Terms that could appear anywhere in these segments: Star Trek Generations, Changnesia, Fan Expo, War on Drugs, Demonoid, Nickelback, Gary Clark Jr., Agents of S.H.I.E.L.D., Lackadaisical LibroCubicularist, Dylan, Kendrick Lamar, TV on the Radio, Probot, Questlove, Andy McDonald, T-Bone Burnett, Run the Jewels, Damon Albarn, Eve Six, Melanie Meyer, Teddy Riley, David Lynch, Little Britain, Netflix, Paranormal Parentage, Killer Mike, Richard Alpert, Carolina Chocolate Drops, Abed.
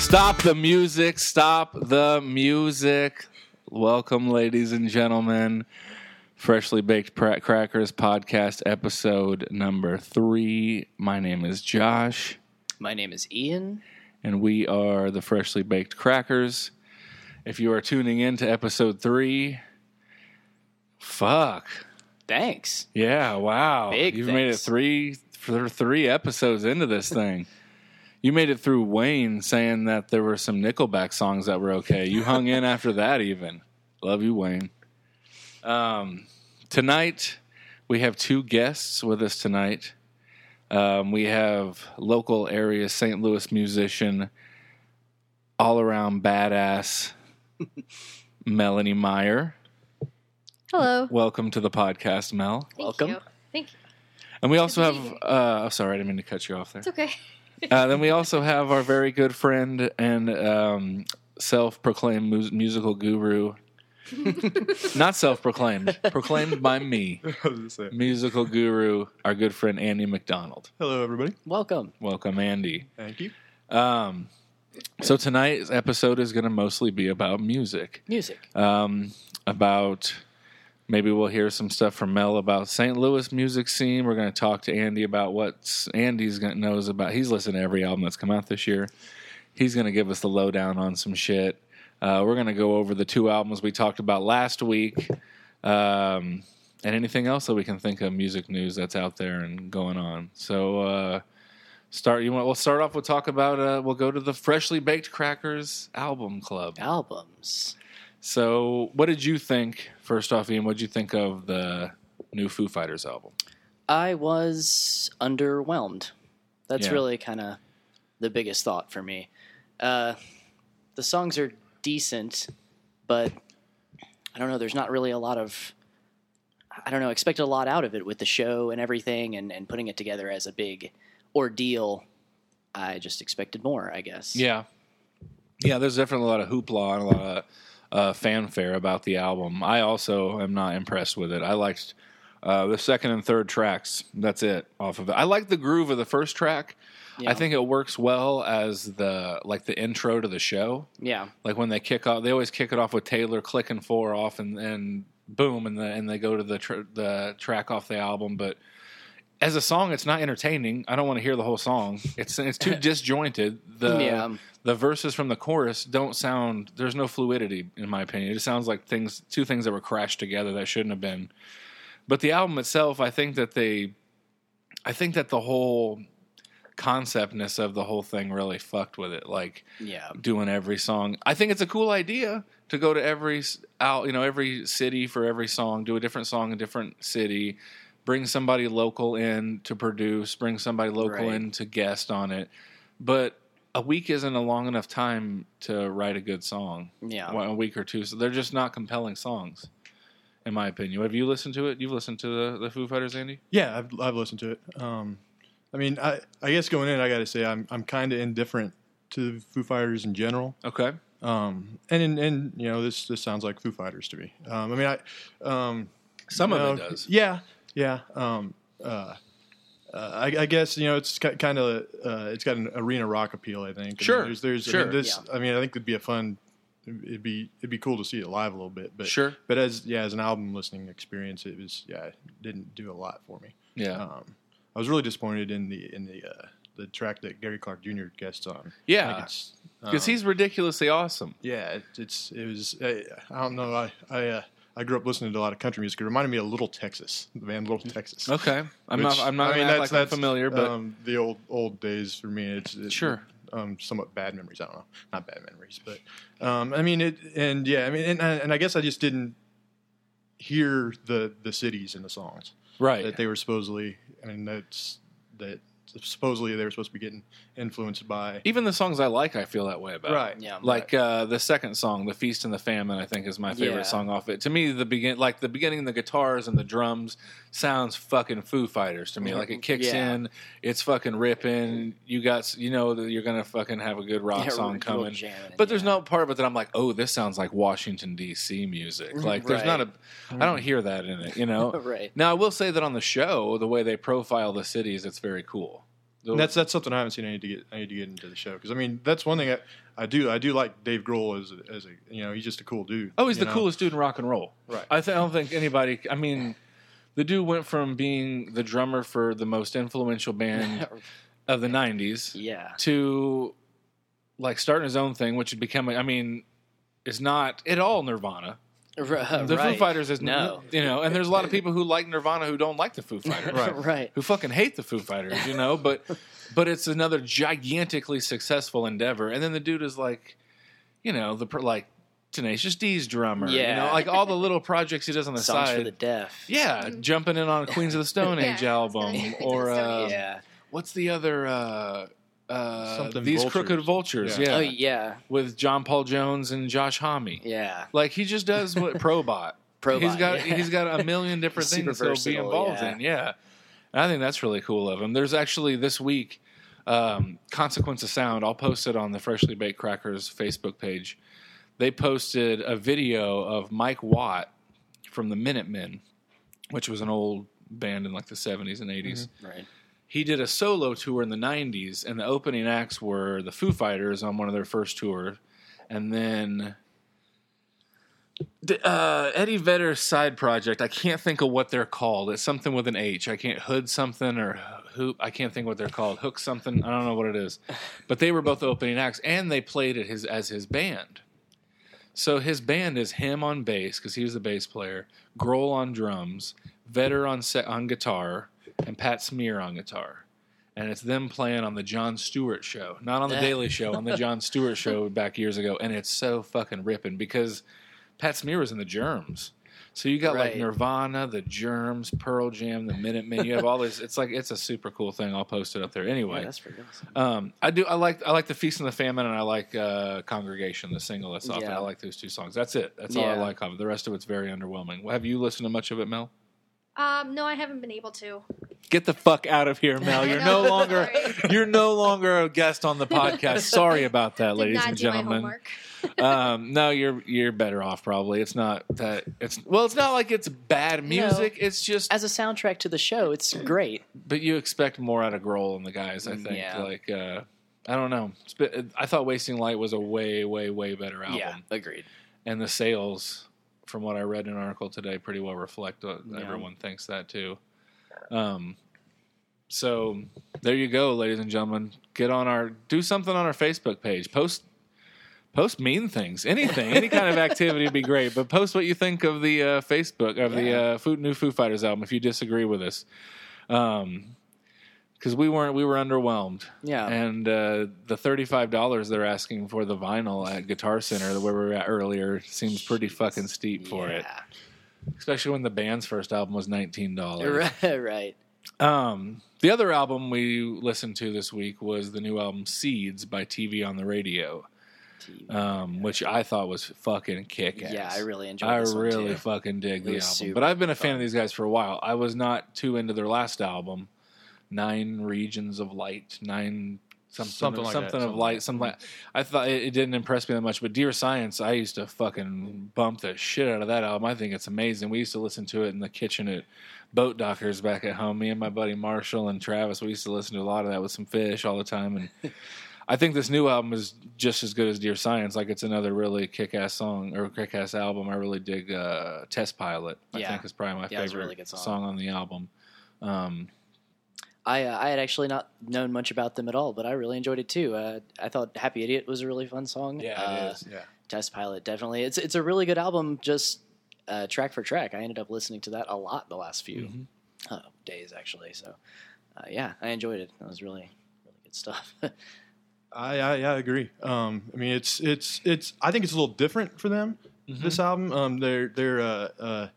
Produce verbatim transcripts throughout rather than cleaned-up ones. Stop the music. Stop the music. Welcome, ladies and gentlemen. Freshly Baked pra- Crackers podcast episode number three. My name is Josh. My name is Ian. And we are the Freshly Baked Crackers. If you are tuning in to episode three, fuck. Thanks. Yeah, wow. Big You've thanks. made it three for three episodes into this thing. You made it through Wayne saying that there were some Nickelback songs that were okay. You hung in after that even. Love you, Wayne. Um, tonight, we have two guests with us tonight. Um, we have local area Saint Louis musician, all-around badass, Melanie Meyer. Hello. Welcome to the podcast, Mel. Thank Welcome. You. Thank you. And we also have... Uh, oh, sorry, I didn't mean to cut you off there. It's okay. uh, then we also have our very good friend and um, self-proclaimed mu- musical guru. Not self-proclaimed. Proclaimed by me. Musical guru, our good friend Andy McDonald. Hello, everybody. Welcome. Welcome, Andy. Thank you. Um, so tonight's episode is going to mostly be about music. Music. Um, about... Maybe we'll hear some stuff from Mel about Saint Louis music scene. We're going to talk to Andy about what Andy's gonna, knows about. He's listened to every album that's come out this year. He's going to give us the lowdown on some shit. Uh, we're going to go over the two albums we talked about last week, um, and anything else that we can think of music news that's out there and going on. So, uh, start. You want? We'll start off. We'll talk about. Uh, we'll go to the Freshly Baked Crackers album club. Albums. So, what did you think, first off, Ian, what did you think of the new Foo Fighters album? I was underwhelmed. That's yeah. really kind of the biggest thought for me. Uh, the songs are decent, but I don't know, there's not really a lot of, I don't know, expected a lot out of it with the show and everything and, and putting it together as a big ordeal. I just expected more, I guess. Yeah. Yeah, there's definitely a lot of hoopla and a lot of... Uh, fanfare about the album. I also am not impressed with it. I liked uh, the second and third tracks. That's it off of it. I like the groove of the first track. Yeah. I think it works well as the like the intro to the show. Yeah, like when they kick off, they always kick it off with Taylor clicking four off and, and boom, and the, and they go to the tr- the track off the album. But as a song, it's not entertaining. I don't want to hear the whole song. It's it's too disjointed. The yeah. the verses from the chorus don't sound. There's no fluidity, in my opinion. It just sounds like things, two things that were crashed together that shouldn't have been. But the album itself, I think that they, I think that the whole conceptness of the whole thing really fucked with it. Like yeah. doing every song. I think it's a cool idea to go to every out, you know, every city for every song, do a different song in a different city. Bring somebody local in to produce, bring somebody local right. in to guest on it. But a week isn't a long enough time to write a good song. Yeah. A week or two. So they're just not compelling songs, in my opinion. Have you listened to it? You've listened to the, the Foo Fighters, Andy? Yeah, I've, I've listened to it. Um, I mean, I, I guess going in, I got to say I'm I'm kind of indifferent to the Foo Fighters in general. Okay. Um, and, and, and, you know, this, this sounds like Foo Fighters to me. Um, I mean, I... Um, Some you know, of it does. Yeah. Yeah, um, uh, uh, I, I guess you know it's kind of uh, it's got an arena rock appeal. I think. I sure. Mean, there's, there's, sure. I mean, this, yeah. I mean, I think it'd be a fun. It'd be it'd be cool to see it live a little bit, but sure. But as yeah, as an album listening experience, it was yeah, it didn't do a lot for me. Yeah. Um, I was really disappointed in the in the uh, the track that Gary Clark Junior guests on. Yeah. Because um, he's ridiculously awesome. Yeah, it, it's it was I, I don't know I I. Uh, I grew up listening to a lot of country music. It reminded me of Little Texas, the band Little Texas. Okay, I'm which, not. I'm not. I mean, that's, like that's I'm familiar, but um, the old old days for me. It's, it's sure. Um, somewhat bad memories. I don't know, not bad memories, but um, I mean it. And yeah, I mean, and, and I guess I just didn't hear the the cities in the songs, right? That they were supposedly. I mean, that's that. Supposedly they were supposed to be getting influenced by even the songs I like. I feel that way about right. Yeah, like right. Uh, the second song, "The Feast and the Famine," I think is my favorite yeah. song off it. To me, the begin like the beginning, the guitars and the drums sounds fucking Foo Fighters to me. Like it kicks yeah. in, it's fucking ripping. You got you know that you're gonna fucking have a good rock yeah, song coming. Jamming, but there's yeah. no part of it that I'm like, oh, this sounds like Washington D C music. Like right. there's not a, I don't hear that in it. You know. Right. Now I will say that on the show, the way they profile the cities, it's very cool. And that's that's something I haven't seen. I need to get I need to get into the show because I mean that's one thing I, I do I do like Dave Grohl as a, as a you know he's just a cool dude. Oh, he's the know? coolest dude in rock and roll. Right. I, th- I don't think anybody. I mean, the dude went from being the drummer for the most influential band of the nineties, yeah, to like starting his own thing, which had become. I mean, it's not at all Nirvana. Uh, the right. Foo Fighters is no, you know, and there's a lot of people who like Nirvana who don't like the Foo Fighters, right? right. Who fucking hate the Foo Fighters, you know. But but it's another gigantically successful endeavor. And then the dude is like, you know, the like Tenacious D's drummer, yeah. you know, like all the little projects he does on the Songs side for the deaf, yeah, jumping in on a Queens of the Stone Age yeah, album or uh, yeah. what's the other. Uh, Uh, Something these vultures. Crooked Vultures, yeah. yeah. Oh, yeah. With John Paul Jones and Josh Homme. Yeah. Like, he just does what Probot. Probot, he's got yeah. He's got a million different things he'll be involved yeah. in, yeah. And I think that's really cool of him. There's actually, this week, um, Consequence of Sound, I'll post it on the Freshly Baked Crackers Facebook page. They posted a video of Mike Watt from the Minutemen, which was an old band in, like, the seventies and eighties. Mm-hmm. Right. He did a solo tour in the nineties, and the opening acts were the Foo Fighters on one of their first tours, and then uh, Eddie Vedder's side project. I can't think of what they're called. It's something with an H. I can't Hood something or Hoop. I can't think what they're called. Hook something. I don't know what it is. But they were both the opening acts, and they played it his, as his band. So his band is him on bass because he was the bass player, Grohl on drums, Vedder on se- on guitar. And Pat Smear on guitar. And it's them playing on the Jon Stewart show. Not on the Daily Show, on the Jon Stewart show back years ago. And it's so fucking ripping because Pat Smear was in the Germs. So you got right. like Nirvana, the Germs, Pearl Jam, the Minutemen. You have all this. It's like it's a super cool thing. I'll post it up there anyway. Yeah, that's pretty awesome. Um, I do. I like. I like the Feast and the Famine, and I like uh, Congregation, the single that's off. Yeah. And I like those two songs. That's it. That's yeah. all I like of it. The rest of it's very underwhelming. Have you listened to much of it, Mel? Um, no, I haven't been able to. Get the fuck out of here, Mel. You're no, no longer you're no longer a guest on the podcast. Sorry about that, ladies and gentlemen. um, no, you're you're better off probably. It's not that it's well, it's not like it's bad music. No. It's just as a soundtrack to the show, it's great. But you expect more out of Grohl and the guys, I think. Yeah. Like uh, I don't know. Been, I thought Wasting Light was a way, way, way better album. Yeah, agreed. And the sales, from what I read in an article today, pretty well reflect what yeah. everyone thinks that too. Um, so there you go, ladies and gentlemen. Get on our do something on our Facebook page. Post post mean things, anything, any kind of activity would be great. But post what you think of the uh, Facebook of yeah. the uh, Foo, new Foo Fighters album if you disagree with us, because um, we weren't we were underwhelmed. Yeah, and uh, the thirty-five dollars they're asking for the vinyl at Guitar Center where we were at earlier seems pretty Jeez. fucking steep for yeah. it. Especially when the band's first album was nineteen dollars. Right. Um, the other album we listened to this week was the new album Seeds by T V on the Radio, T V um, which I thought was fucking kick-ass. Yeah, I really enjoyed I this really one, too. I really fucking dig the album. But I've been a fan fun. of these guys for a while. I was not too into their last album, Nine Regions of Light, Nine... Something, something, like something that, of something light, something like, I thought it, it didn't impress me that much, but Dear Science, I used to fucking bump the shit out of that album. I think it's amazing. We used to listen to it in the kitchen at Boat Dockers back at home. Me and my buddy Marshall and Travis, we used to listen to a lot of that with some fish all the time. And I think this new album is just as good as Dear Science. Like it's another really kick-ass song or kick-ass album. I really dig uh, Test Pilot. I yeah. think is probably my yeah, favorite really good song. song on the album. Um, I, uh, I had actually not known much about them at all, but I really enjoyed it too. Uh, I thought "Happy Idiot" was a really fun song. Yeah, uh, it is. Yeah, Test Pilot definitely. It's it's a really good album, just uh, track for track. I ended up listening to that a lot the last few mm-hmm. uh, days, actually. So, uh, yeah, I enjoyed it. That was really really good stuff. I, I I agree. Um, I mean, it's it's it's. I think it's a little different for them. Mm-hmm. This album, um, they're they're uh, uh,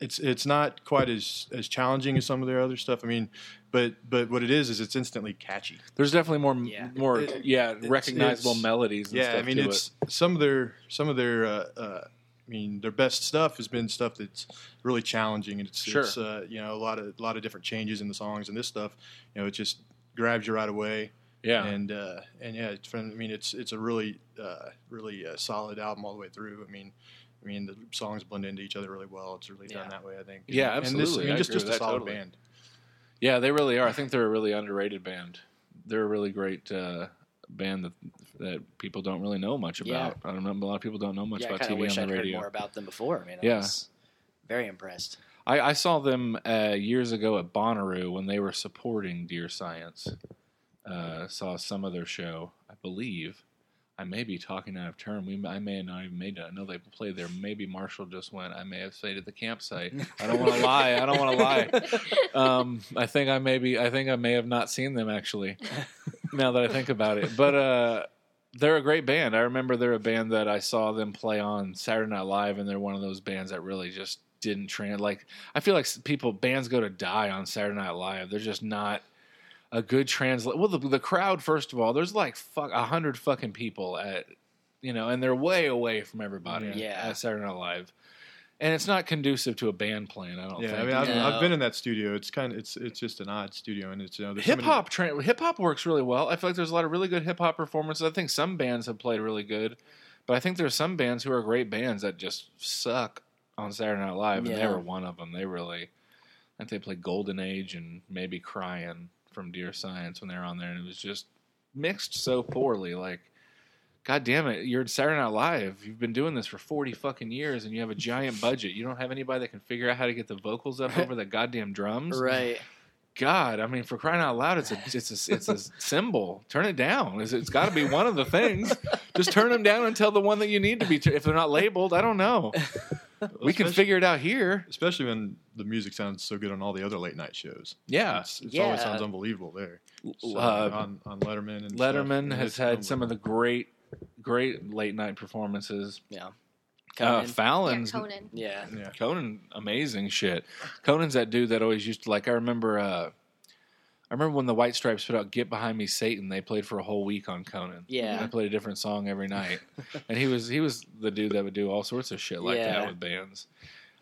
it's it's not quite as as challenging as some of their other stuff. I mean. But but what it is is it's instantly catchy. There's definitely more yeah. more it, yeah it's, recognizable it's, melodies. And yeah, stuff I mean it's it. some of their some of their uh, uh, I mean their best stuff has been stuff that's really challenging and it's, sure. it's uh, you know a lot of a lot of different changes in the songs and this stuff you know it just grabs you right away. Yeah and uh, and yeah it's, I mean it's it's a really uh, really uh, solid album all the way through. I mean. I mean, the songs blend into each other really well. It's really done yeah. that way, I think. Yeah, absolutely. And this, I mean, I just, just a solid totally. band. Yeah, they really are. I think they're a really underrated band. they're a really great uh, band that that people don't really know much about. Yeah. I don't know, a lot of people don't know much yeah, about T V on the Radio. I kind of wish I'd heard more about them before. I mean, I yeah. was very impressed. I, I saw them uh, years ago at Bonnaroo when they were supporting Dear Science. Uh, saw some of their show, I believe. I may be talking out of turn. We, I may not even made it. I know they played there. Maybe Marshall just went. I may have stayed at the campsite. I don't want to lie. I don't want to lie. Um, I think I may be, I think I may have not seen them actually. Now that I think about it, but uh, they're a great band. I remember they're a band that I saw them play on Saturday Night Live, and they're one of those bands that really just didn't train. Like I feel like people bands go to die on Saturday Night Live. They're just not. A good translate. Well, the, the crowd, first of all, there's like fuck a hundred fucking people at, you know, and they're way away from everybody yeah. at Saturday Night Live, and it's not conducive to a band playing. I don't. Yeah, think. I mean, I've, no. I've been in that studio. It's kind of it's it's just an odd studio, and it's you know hip hop. Tra- hip hop works really well. I feel like there's a lot of really good hip hop performances. I think some bands have played really good, but I think there's some bands who are great bands that just suck on Saturday Night Live, yeah. and they were one of them. They really, I think they played Golden Age and maybe Crying from Dear Science when they were on there, and it was just mixed so poorly. Like, God damn it, you're Saturday Night Live. You've been doing this for forty fucking years, and you have a giant budget. You don't have anybody that can figure out how to get the vocals up over the goddamn drums. Right. God, I mean, for crying out loud, it's a it's a, it's a cymbal. Turn it down. It's, it's got to be one of the things. Just turn them down and tell the one that you need to be. T- if they're not labeled, I don't know. Well, we can figure it out here. Especially when the music sounds so good on all the other late night shows. Yeah. It's, it's yeah. always sounds unbelievable there. So uh, on, on Letterman. And Letterman stuff, has had some of the great, great late night performances. Yeah. Conan. Uh, Fallon's. Yeah, Conan. Yeah. yeah. Conan, amazing shit. Conan's that dude that always used to, like, I remember, uh, I remember when the White Stripes put out Get Behind Me, Satan, they played for a whole week on Conan. Yeah. They played a different song every night. And he was he was the dude that would do all sorts of shit like yeah. that with bands.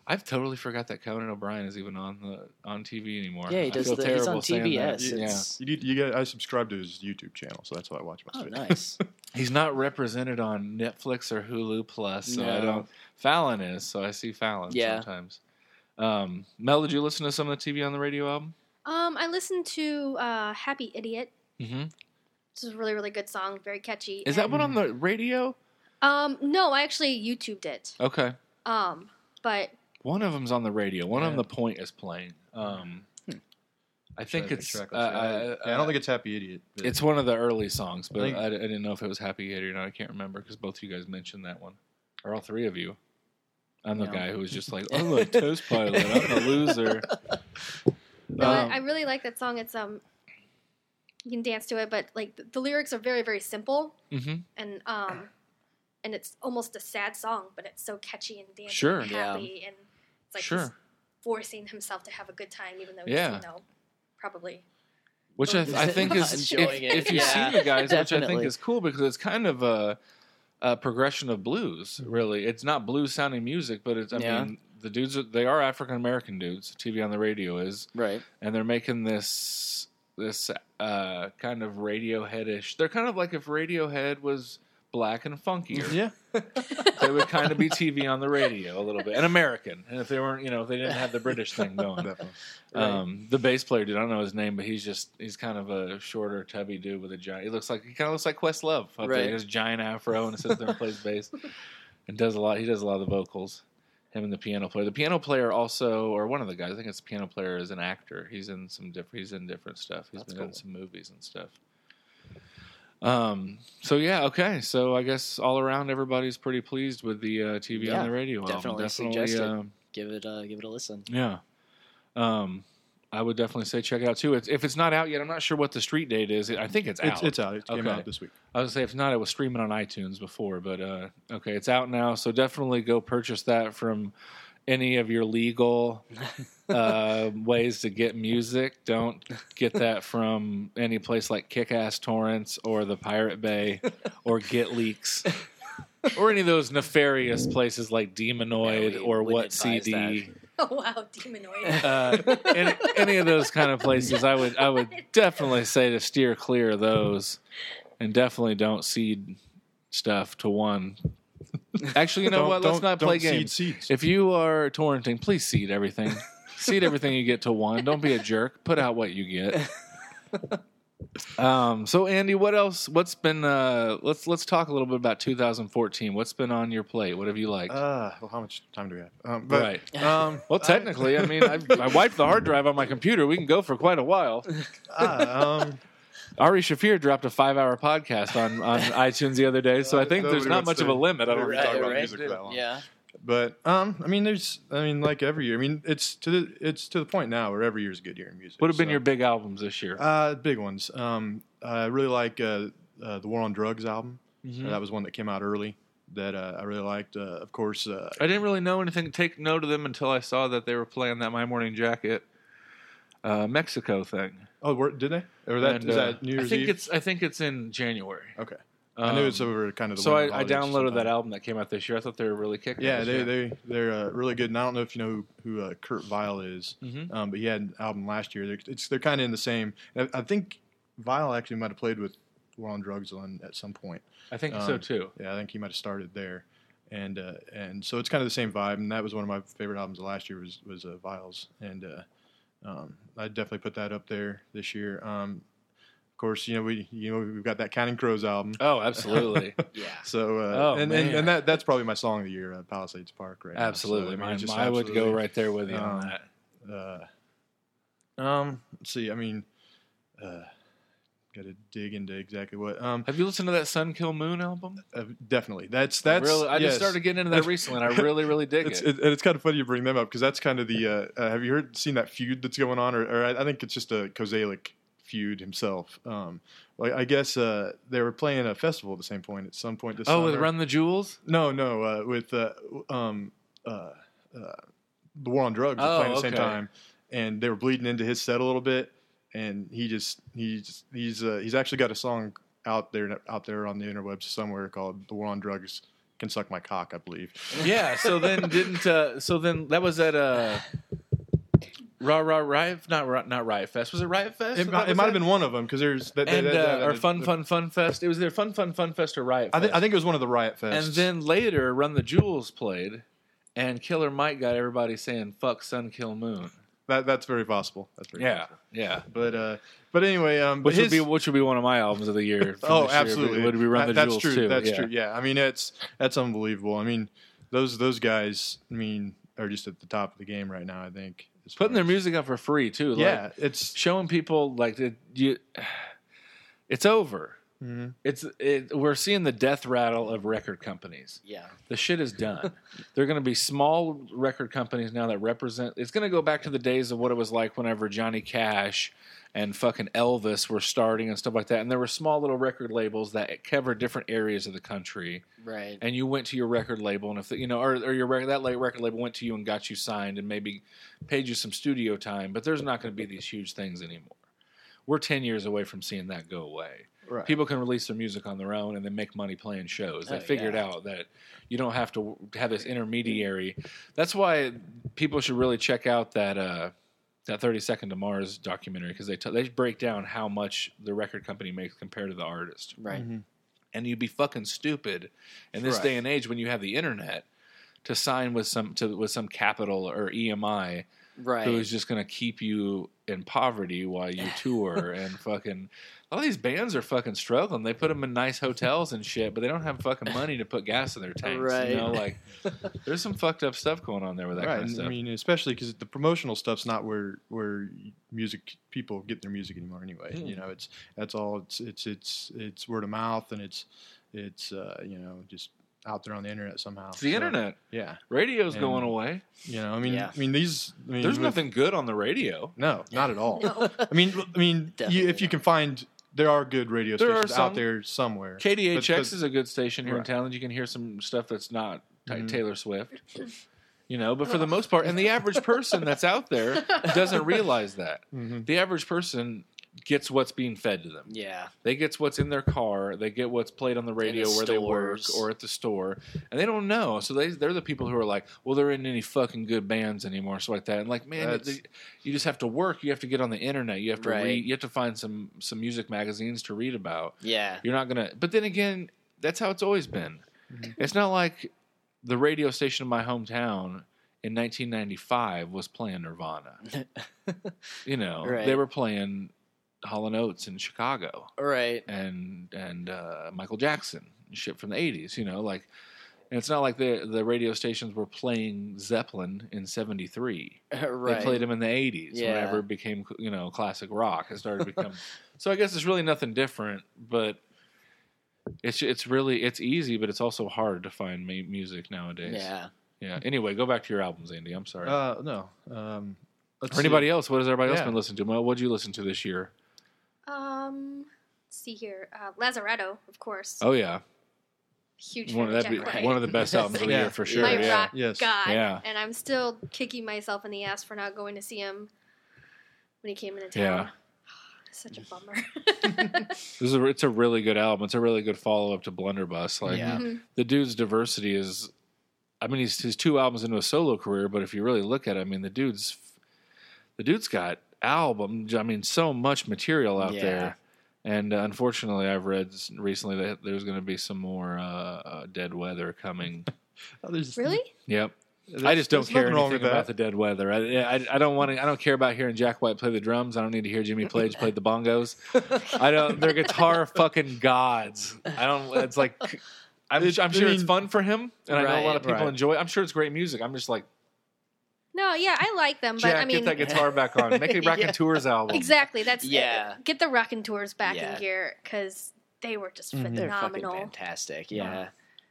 I've totally forgot that Conan O'Brien is even on the on T V anymore. Yeah, he I does feel the, terrible he's on T B S. You, yeah. you, you get, I subscribe to his YouTube channel, so that's why I watch my stuff. Oh, nice. He's not represented on Netflix or Hulu Plus, so no. I don't Fallon is, so I see Fallon yeah. sometimes. Um, Mel, did you listen to some of the T V on the Radio album? Um, I listened to uh, Happy Idiot. Mm-hmm. This is a really, really good song. Very catchy. Is and, that one on the radio? Um, no, I actually YouTubed it. Okay. Um, but one of them's on the radio. One yeah. of them, The Point, is playing. Um, hmm. I think it's. Uh, uh, yeah, I don't think it's Happy Idiot. It's one of the early songs, but I, think, I, I didn't know if it was Happy Idiot or not. I can't remember because both of you guys mentioned that one, or all three of you. I'm the no. guy who was just like, "I'm a toast pilot. I'm a loser." No, um, I really like that song. It's um, you can dance to it, but like the, the lyrics are very, very simple, mm-hmm. and um, and it's almost a sad song, but it's so catchy and dancing sure, and happy, yeah. and it's like sure. he's forcing himself to have a good time, even though he's, yeah. you know, probably. Which I, I think is if, if you yeah. see the guys, Definitely. Which I think is cool because it's kind of a, a progression of blues. Really, it's not blues sounding music, but it's I yeah. mean. The dudes, are, they are African-American dudes, T V on the Radio is. Right. And they're making this this uh, kind of Radiohead-ish. They're kind of like if Radiohead was black and funkier. Yeah. They would kind of be T V on the Radio a little bit. And American. And if they weren't, you know, if they didn't have the British thing going. Definitely. Um, right. The bass player dude, I don't know his name, but he's just, he's kind of a shorter, tubby dude with a giant, he looks like, he kind of looks like Questlove. Up right. There. He has a giant afro and sits there and plays bass. And does a lot, he does a lot of the vocals. Him and the piano player. The piano player also, or one of the guys, I think it's the piano player, is an actor. He's in some different. He's in different stuff. He's That's been cool. in some movies and stuff. Um. So yeah. Okay. So I guess all around, everybody's pretty pleased with the uh, T V yeah, on the Radio album. Definitely, definitely suggest it. Uh, give it. Uh, give it a listen. Yeah. Um. I would definitely say check it out too. It's, if it's not out yet, I'm not sure what the street date is. I think it's out. It's, it's out. It came okay. out this week. I was gonna say if not, it was streaming on iTunes before, but uh, okay, it's out now. So definitely go purchase that from any of your legal uh, ways to get music. Don't get that from any place like Kick-Ass Torrents or the Pirate Bay or GetLeaks. Or any of those nefarious places like Demonoid yeah, we, or What C D. That. Oh wow, Demonoid. Uh, any, any of those kind of places, I would I would definitely say to steer clear of those, and definitely don't seed stuff to one. Actually, you know don't, what? Let's not play games. Seed seeds. If you are torrenting, please seed everything. Seed everything you get to one. Don't be a jerk. Put out what you get. Um, so Andy, what else, what's been, uh, let's, let's talk a little bit about two thousand fourteen. What's been on your plate? What have you liked? Uh, well, how much time do we have? Um, but, right. Um, well, technically, I, I mean, I've, I wiped the hard drive on my computer. We can go for quite a while. Uh, um, Ari Shaffir dropped a five-hour podcast on, on iTunes the other day, so I think uh, there's not much to, of a limit. I don't right, want to talk about right, music for that long. Yeah. But um, I mean, there's, I mean, like every year. I mean, it's to the it's to the point now where every year's a good year in music. What have so. been your big albums this year? Uh, big ones. Um, I really like uh, uh, the War on Drugs album. Mm-hmm. Uh, that was one that came out early that uh, I really liked. Uh, of course, uh, I didn't really know anything. Take note of them until I saw that they were playing that My Morning Jacket uh, Mexico thing. Oh, were, did they? Or that and, is uh, that New Year's I think Eve? It's I think it's in January. Okay. Um, I knew it's over kind of the. So I, I downloaded that album that came out this year. I thought they were really kicking. Yeah, they, they they're uh, really good. And I don't know if you know who, who uh, Kurt Vile is, mm-hmm. um, but he had an album last year. They're, it's they're kind of in the same. I, I think Vile actually might have played with War on Drugs on at some point. I think um, so too. Yeah, I think he might have started there, and uh, and so it's kind of the same vibe. And that was one of my favorite albums of last year was was uh, Vile's, and uh, um, I definitely put that up there this year. Um, Of course, you know we you know we've got that Counting Crows album. Oh, absolutely, yeah. So, uh, oh, and, and and that that's probably my song of the year, uh, Palisades Park, right? Absolutely, now. So, I, mean, just I absolutely, would go right there with you um, on that. Uh, um, let's see. I mean, uh, got to dig into exactly what. Um, Have you listened to that Sun Kill Moon album? Uh, definitely. That's that's. Really, I yes. just started getting into that recently, and I really really dig it's, it. it. And it's kind of funny you bring them up because that's kind of the. Uh, uh, have you heard seen that feud that's going on, or, or I, I think it's just a Kozalik feud himself. Um, like I guess uh, they were playing a festival at the same point at some point this oh, summer. Oh, with Run the Jewels? No, no, uh, with uh, um, uh, uh, the War on Drugs oh, were playing at okay. the same time, and they were bleeding into his set a little bit. And he just he just, he's uh, he's actually got a song out there out there on the interwebs somewhere called "The War on Drugs Can Suck My Cock," I believe. Yeah. So then didn't uh, so then that was at. Uh... Ra Ra Riot, not Ra, not Riot Fest. Was it Riot Fest? It, it might have been one of them because there's that, and that, that, uh, that, or that, Fun that, Fun Fun Fest. It was either Fun Fun Fun Fest or Riot Fest. I, th- I think it was one of the Riot Fests. And then later, Run the Jewels played, and Killer Mike got everybody saying "Fuck Sun Kill Moon." That that's very possible. That's very yeah, possible. yeah. But uh, but anyway, um, which but his... would be which would be one of my albums of the year. oh, absolutely. Year, would be Run the that's Jewels true. too? That's yeah. true. Yeah. I mean, it's that's unbelievable. I mean, those those guys. I mean, are just at the top of the game right now. I think. Putting their music up for free too. Yeah, like, it's showing people like it, you. It's over. Mm-hmm. It's it, we're seeing the death rattle of record companies. Yeah, the shit is done. They're going to be small record companies now that represent. It's going to go back to the days of what it was like whenever Johnny Cash and fucking Elvis were starting and stuff like that. And there were small little record labels that covered different areas of the country. Right. And you went to your record label, and if the, you know, or, or your record, that record label went to you and got you signed and maybe paid you some studio time. But there's not going to be these huge things anymore. We're ten years away from seeing that go away. Right. People can release their music on their own and then make money playing shows. They oh, figured yeah. out that you don't have to have this intermediary. That's why people should really check out that. Uh, That thirty Second to Mars documentary, because they t- they break down how much the record company makes compared to the artist. Right. Mm-hmm. And you'd be fucking stupid in this right. day and age when you have the internet to sign with some to with some Capital or E M I right. who is just going to keep you in poverty while you tour and fucking... All these bands are fucking struggling. They put them in nice hotels and shit, but they don't have fucking money to put gas in their tanks. Right. You know, like there's some fucked up stuff going on there with that right. kind of stuff. I mean, especially because the promotional stuff's not where where music people get their music anymore. Anyway, mm. you know, it's that's all. It's it's it's it's word of mouth, and it's it's uh, you know just out there on the internet somehow. It's the so, internet. Yeah, radio's and, going away. You know, I mean, yeah. I mean these. I mean, there's with, nothing good on the radio. No, yeah. not at all. No. I mean, I mean, you, if you can find. There are good radio there stations some, out there somewhere. K D H X but, but, is a good station here right. in town that you can hear some stuff that's not mm-hmm. Taylor Swift, you know. But for the most part, and the average person that's out there doesn't realize that. Mm-hmm. The average person gets what's being fed to them. Yeah, they get what's in their car. They get what's played on the radio the where stores. They work or at the store, and they don't know. So they they're the people who are like, well, there aren't any fucking good bands anymore, so like that. And like, man, they, you just have to work. You have to get on the internet. You have to right. read. You have to find some some music magazines to read about. Yeah, you're not gonna. But then again, that's how it's always been. Mm-hmm. It's not like the radio station in my hometown. In nineteen ninety-five was playing Nirvana. You know, right. they were playing Hall and Oates in Chicago, right? And and uh, Michael Jackson, shit from the eighties, you know, like. And it's not like the the radio stations were playing Zeppelin in seventy-three. Right. They played them in the eighties, yeah. whenever it became, you know, classic rock. It started to become. So I guess it's really nothing different, but it's it's really it's easy, but it's also hard to find music nowadays. Yeah. Yeah. Anyway, go back to your albums, Andy. I'm sorry. Uh, no. Um, or anybody see. else? What has everybody yeah. else been listening to? Well, what did you listen to this year? Um. Let's see here, uh, Lazaretto, of course. Oh yeah. Huge one of, be, one of the best albums of the year for sure. My yeah. rock yes. god, yeah. and I'm still kicking myself in the ass for not going to see him when he came into town. Yeah. Oh, such a bummer. This is a, it's a really good album. It's a really good follow up to Blunderbuss. Like yeah. mm-hmm. the dude's diversity is, I mean, he's, he's two albums into a solo career, but if you really look at it, I mean, the dude's the dude's got album. I mean, so much material out yeah. there. And uh, unfortunately, I've read recently that there's going to be some more uh, uh, Dead Weather coming. Oh, really? Yep. There's, I just don't care anything about the Dead Weather. I, I, I don't want to. I don't care about hearing Jack White play the drums. I don't need to hear Jimmy Page play the bongos. I don't. They're guitar fucking gods. I don't. It's like I'm, it's, I'm sure it's fun for him, and right, I know a lot of people right. enjoy it. I'm sure it's great music. I'm just like. No, yeah, I like them, but Jack, I mean, get that guitar back on. Make a Rockin' yeah. Tours album. Exactly, that's yeah. it. Get the Rockin' Tours back yeah. in gear because they were just mm-hmm. phenomenal, they're fucking fantastic. Yeah, yeah.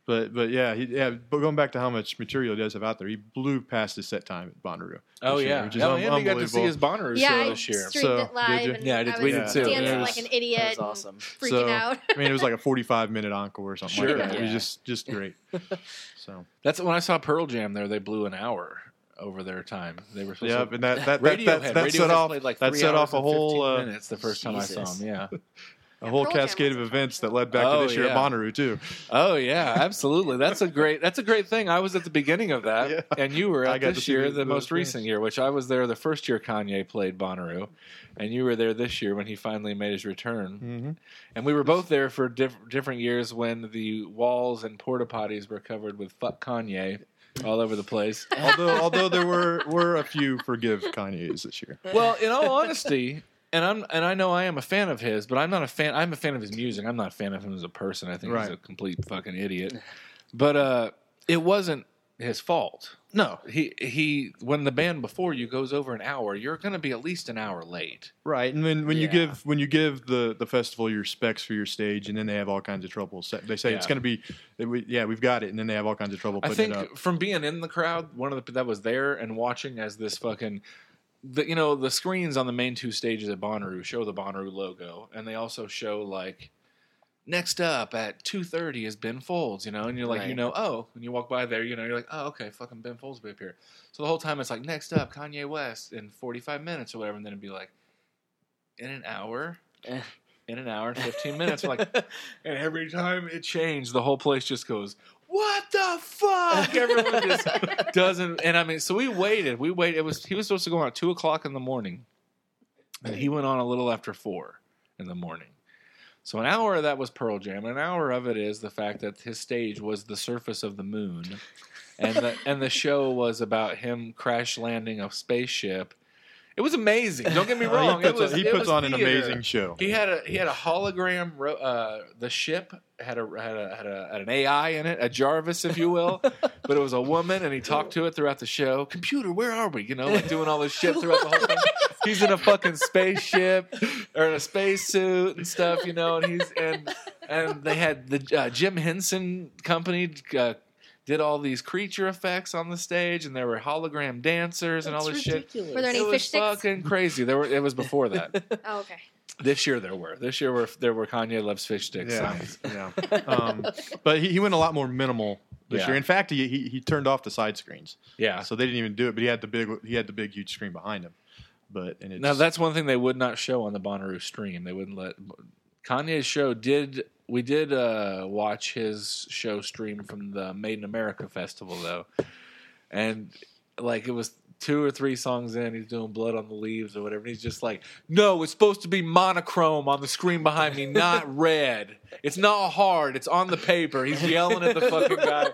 but but yeah, he, yeah. But going back to how much material he does have out there, he blew past his set time at Bonnaroo. Oh yeah, year, which is oh, un- yeah, we got to see his Bonnaroo yeah, show this year. So, it live did you? And yeah, I did. I we did too. Dancing yeah. like an idiot, that was awesome. Freaking so, out. I mean, it was like a forty-five minute encore or something. Sure, like that. Yeah. It was just just great. So that's when I saw Pearl Jam there. They blew an hour. Over their time, they were supposed yeah, to. And that that that, that, that set off like that set off a whole uh, minutes the first Jesus. time I saw him. Yeah, a yeah, whole Pearl cascade of events that led back oh, to this year yeah. at Bonnaroo too. Oh yeah, absolutely. That's a great. That's a great thing. I was at the beginning of that, yeah. and you were at this year, the most things. recent year, which I was there the first year Kanye played Bonnaroo, and you were there this year when he finally made his return. Mm-hmm. And we were both there for diff- different years when the walls and porta potties were covered with "fuck Kanye." All over the place. although, although there were, were a few forgive Kanye's this year. Well, in all honesty, and I'm and I know I am a fan of his, but I'm not a fan. I'm a fan of his music. I'm not a fan of him as a person. I think right. he's a complete fucking idiot. But uh, it wasn't his fault. No, he he. When the band before you goes over an hour, you're going to be at least an hour late. Right, and when, when yeah. you give when you give the, the festival your specs for your stage, and then they have all kinds of trouble. They say yeah. it's going to be, we, yeah, we've got it, and then they have all kinds of trouble. I putting think it up. From being in the crowd, one of the that was there and watching as this fucking, the, you know, the screens on the main two stages at Bonnaroo show the Bonnaroo logo, and they also show like. Next up at two thirty is Ben Folds, you know, and you're like, right. you know, oh, when you walk by there, you know, you're like, oh, okay, fucking Ben Folds will be up here. So the whole time it's like, next up, Kanye West in forty-five minutes or whatever, and then it'd be like, in an hour, in an hour and fifteen minutes. Like, and every time it changed, the whole place just goes, what the fuck? Everyone just doesn't, and I mean, so we waited, we waited. It was he was supposed to go on at two o'clock in the morning, and he went on a little after four in the morning. So an hour of that was Pearl Jam, and an hour of it is the fact that his stage was the surface of the moon, and the, and the show was about him crash landing a spaceship. It was amazing. Don't get me wrong. He puts, it was, he puts it was on theater. An amazing show. He had a he had a hologram. Uh, the ship had a had a, had a had an A I in it, a Jarvis, if you will, but it was a woman, and he talked to it throughout the show. Computer, where are we? You know, like doing all this shit throughout the whole thing. He's in a fucking spaceship or in a spacesuit and stuff, you know, and he's and and they had the uh, Jim Henson Company. Uh, Did all these creature effects on the stage, and there were hologram dancers and That's all this ridiculous. shit. Were there any it fish sticks? It was fucking crazy. There were. It was before that. Oh, okay. This year there were. This year were, there were Kanye Loves Fish Sticks yeah. signs. Yeah. Um, but he, he went a lot more minimal this yeah. year. In fact, he, he he turned off the side screens. Yeah. So they didn't even do it. But he had the big he had the big huge screen behind him. But and it's, now that's one thing they would not show on the Bonnaroo stream. They wouldn't let Kanye's show did. We did uh, watch his show stream from the Made in America festival, though. And, like, it was two or three songs in. He's doing Blood on the Leaves or whatever. And he's just like, no, it's supposed to be monochrome on the screen behind me, not red. It's not hard. It's on the paper. He's yelling at the fucking guy.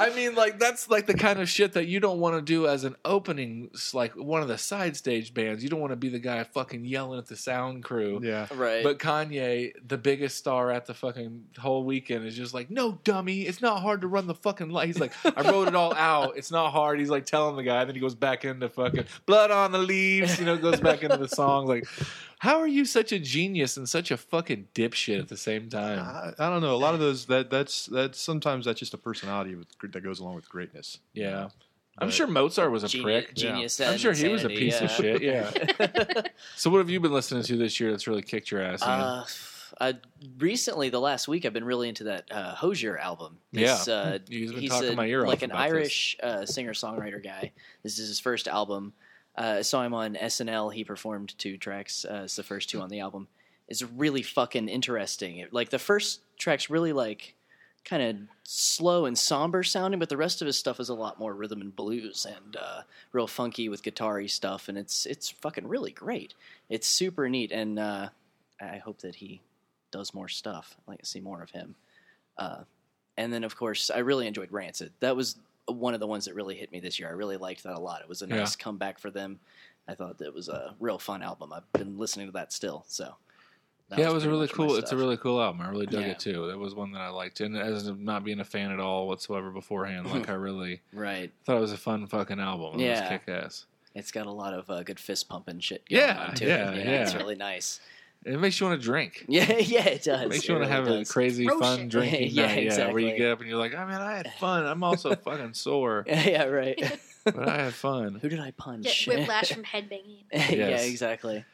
I mean, like, that's like the kind of shit that you don't want to do as an opening, like one of the side stage bands. You don't want to be the guy fucking yelling at the sound crew. Yeah. Right. But Kanye, the biggest star at the fucking whole weekend, is just like, no, dummy, it's not hard to run the fucking light. He's like, I wrote it all out. It's not hard. He's like telling the guy. And then he goes back into fucking Blood on the Leaves, you know, goes back into the song. Like, how are you such a genius and such a fucking dipshit at the same time? I, I don't know. A lot of those, that that's that's sometimes that's just a personality with, that goes along with greatness. Yeah, but I'm sure Mozart was a genius, prick. Genius, yeah. I'm sure insanity, he was a piece yeah. of shit. Yeah. So what have you been listening to this year that's really kicked your ass? Uh, I, recently, the last week, I've been really into that uh, Hozier album. This, yeah, uh, he's been he's talking a, my ear off. Like an Irish uh, singer songwriter guy. This is his first album. I uh, saw him on S N L. He performed two tracks. Uh, it's the first two on the album. It's really fucking interesting. It, like the first track's really like kind of slow and somber sounding, but the rest of his stuff is a lot more rhythm and blues and uh, real funky with guitar-y stuff. And it's it's fucking really great. It's super neat, and uh, I hope that he does more stuff. I'd like to see more of him. Uh, and then of course, I really enjoyed Rancid. That was one of the ones that really hit me this year. I really liked that a lot. It was a nice yeah. comeback for them. I thought that was a real fun album. I've been listening to that still. So that yeah, was it was really cool. It's a really cool album. I really dug yeah. it too. That was one that I liked. And as of not being a fan at all whatsoever beforehand, like I really right. thought it was a fun fucking album. It yeah. was kick ass. It's got a lot of uh, good fist pumping shit going yeah, on too. Yeah, yeah, yeah. It's really nice. It makes you want to drink. Yeah, yeah, it does. It makes you it want to really have does. a crazy, Roche. fun drinking yeah, night. Yeah, exactly. Where you get up and you're like, I mean, I had fun. I'm also fucking sore. Yeah, right. But I had fun. Who did I punch? Get whiplash from headbanging. Yes. Yeah, exactly.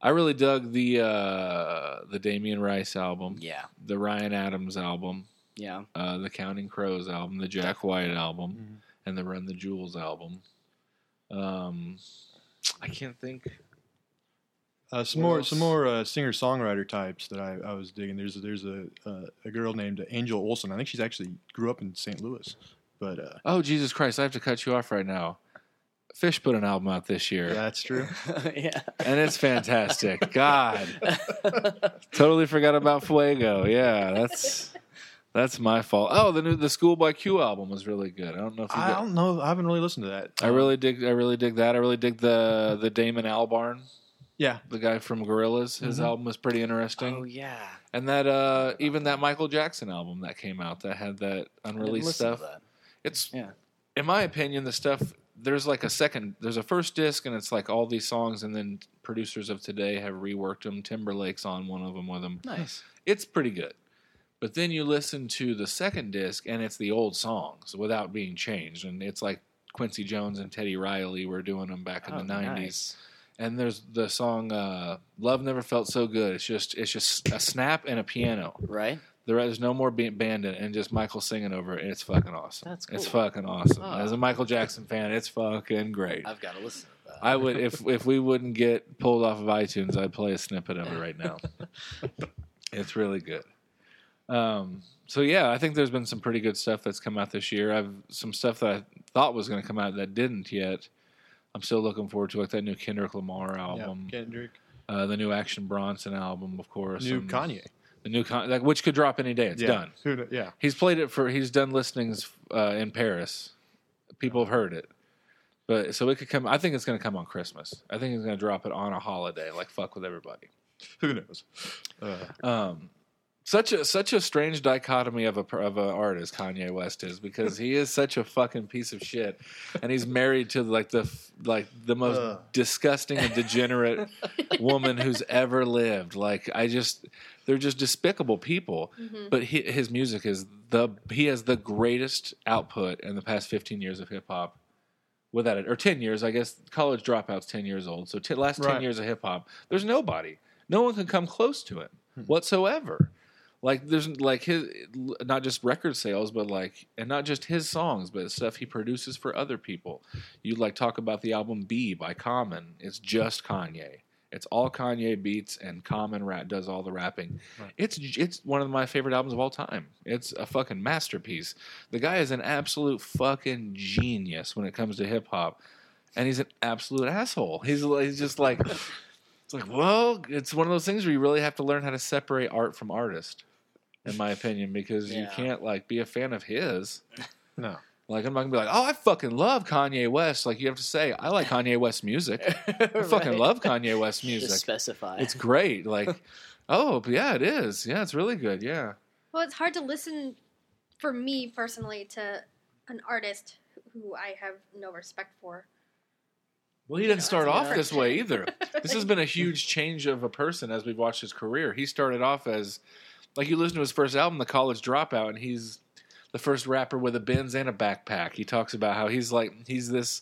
I really dug the uh, the Damien Rice album. Yeah. The Ryan Adams album. Yeah. Uh, the Counting Crows album. The Jack White album. Mm-hmm. And the Run the Jewels album. Um, I can't think... Uh, some more, some more uh, singer-songwriter types that I, I was digging. There's a, there's a uh, a girl named Angel Olsen. I think she's actually grew up in Saint Louis. But uh, oh Jesus Christ, I have to cut you off right now. Fish put an album out this year. Yeah, that's true. Yeah, and it's fantastic. God, totally forgot about Fuego. Yeah, that's that's my fault. Oh, the new the Schoolboy Q album was really good. I don't know. if you I don't know. I haven't really listened to that. I really dig. I really dig that. I really dig the the Damon Albarn. Yeah, the guy from Gorillaz, his mm-hmm. album was pretty interesting. Oh yeah, and that uh, even that Michael Jackson album that came out that had that unreleased stuff. That. It's, yeah. in my opinion, the stuff. There's like a second. There's a first disc, and it's like all these songs, and then producers of today have reworked them. Timberlake's on one of them with them. Nice. It's pretty good. But then you listen to the second disc, and it's the old songs without being changed, and it's like Quincy Jones and Teddy Riley were doing them back in oh, the nineties. Nice. And there's the song uh, "Love Never Felt So Good." It's just it's just a snap and a piano. Right. There's no more band in it, and just Michael singing over it. It's fucking awesome. That's cool. It's fucking awesome. Oh. As a Michael Jackson fan, it's fucking great. I've got to listen to that. I would if if we wouldn't get pulled off of iTunes, I'd play a snippet of it right now. It's really good. Um, so yeah, I think there's been some pretty good stuff that's come out this year. I've some stuff that I thought was going to come out that didn't yet. I'm still looking forward to like that new Kendrick Lamar album, yeah, Kendrick, uh, the new Action Bronson album, of course, new and Kanye, the new Con- like, which could drop any day. It's yeah. done. Who, yeah, he's played it for he's done listings uh, in Paris. People have heard it, but so it could come. I think it's going to come on Christmas. I think he's going to drop it on a holiday. Like fuck with everybody. Who knows? Uh, um, such a such a strange dichotomy of a of an artist Kanye West is, because he is such a fucking piece of shit, and he's married to like the like the most uh. disgusting and degenerate woman who's ever lived. Like I just, they're just despicable people. Mm-hmm. But he, his music is the he has the greatest output in the past fifteen years of hip hop. Without it, or ten years, I guess. College Dropout's ten years old, so t- last ten right. years of hip hop, there's nobody, no one can come close to him hmm. whatsoever. Like there's like his not just record sales, but like and not just his songs, but stuff he produces for other people. You like talk about the album B by Common. It's just Kanye. It's all Kanye beats, and Common rap does all the rapping. Right. It's it's one of my favorite albums of all time. It's a fucking masterpiece. The guy is an absolute fucking genius when it comes to hip hop, and he's an absolute asshole. He's he's just like it's like well, it's one of those things where you really have to learn how to separate art from artist. In my opinion, because yeah. you can't like be a fan of his No. Like, I'm not going to be like, oh, I fucking love Kanye West. Like, you have to say, I like Kanye West music. Right. I fucking love Kanye West music. Just specify. It's great. Like, oh, yeah, it is. Yeah, it's really good. Yeah. Well, it's hard to listen, for me personally, to an artist who I have no respect for. Well, he didn't start off this way either. This has been a huge change of a person as we've watched his career. He started off as, like, you listen to his first album, The College Dropout, and he's the first rapper with a Benz and a backpack. He talks about how he's like, he's this,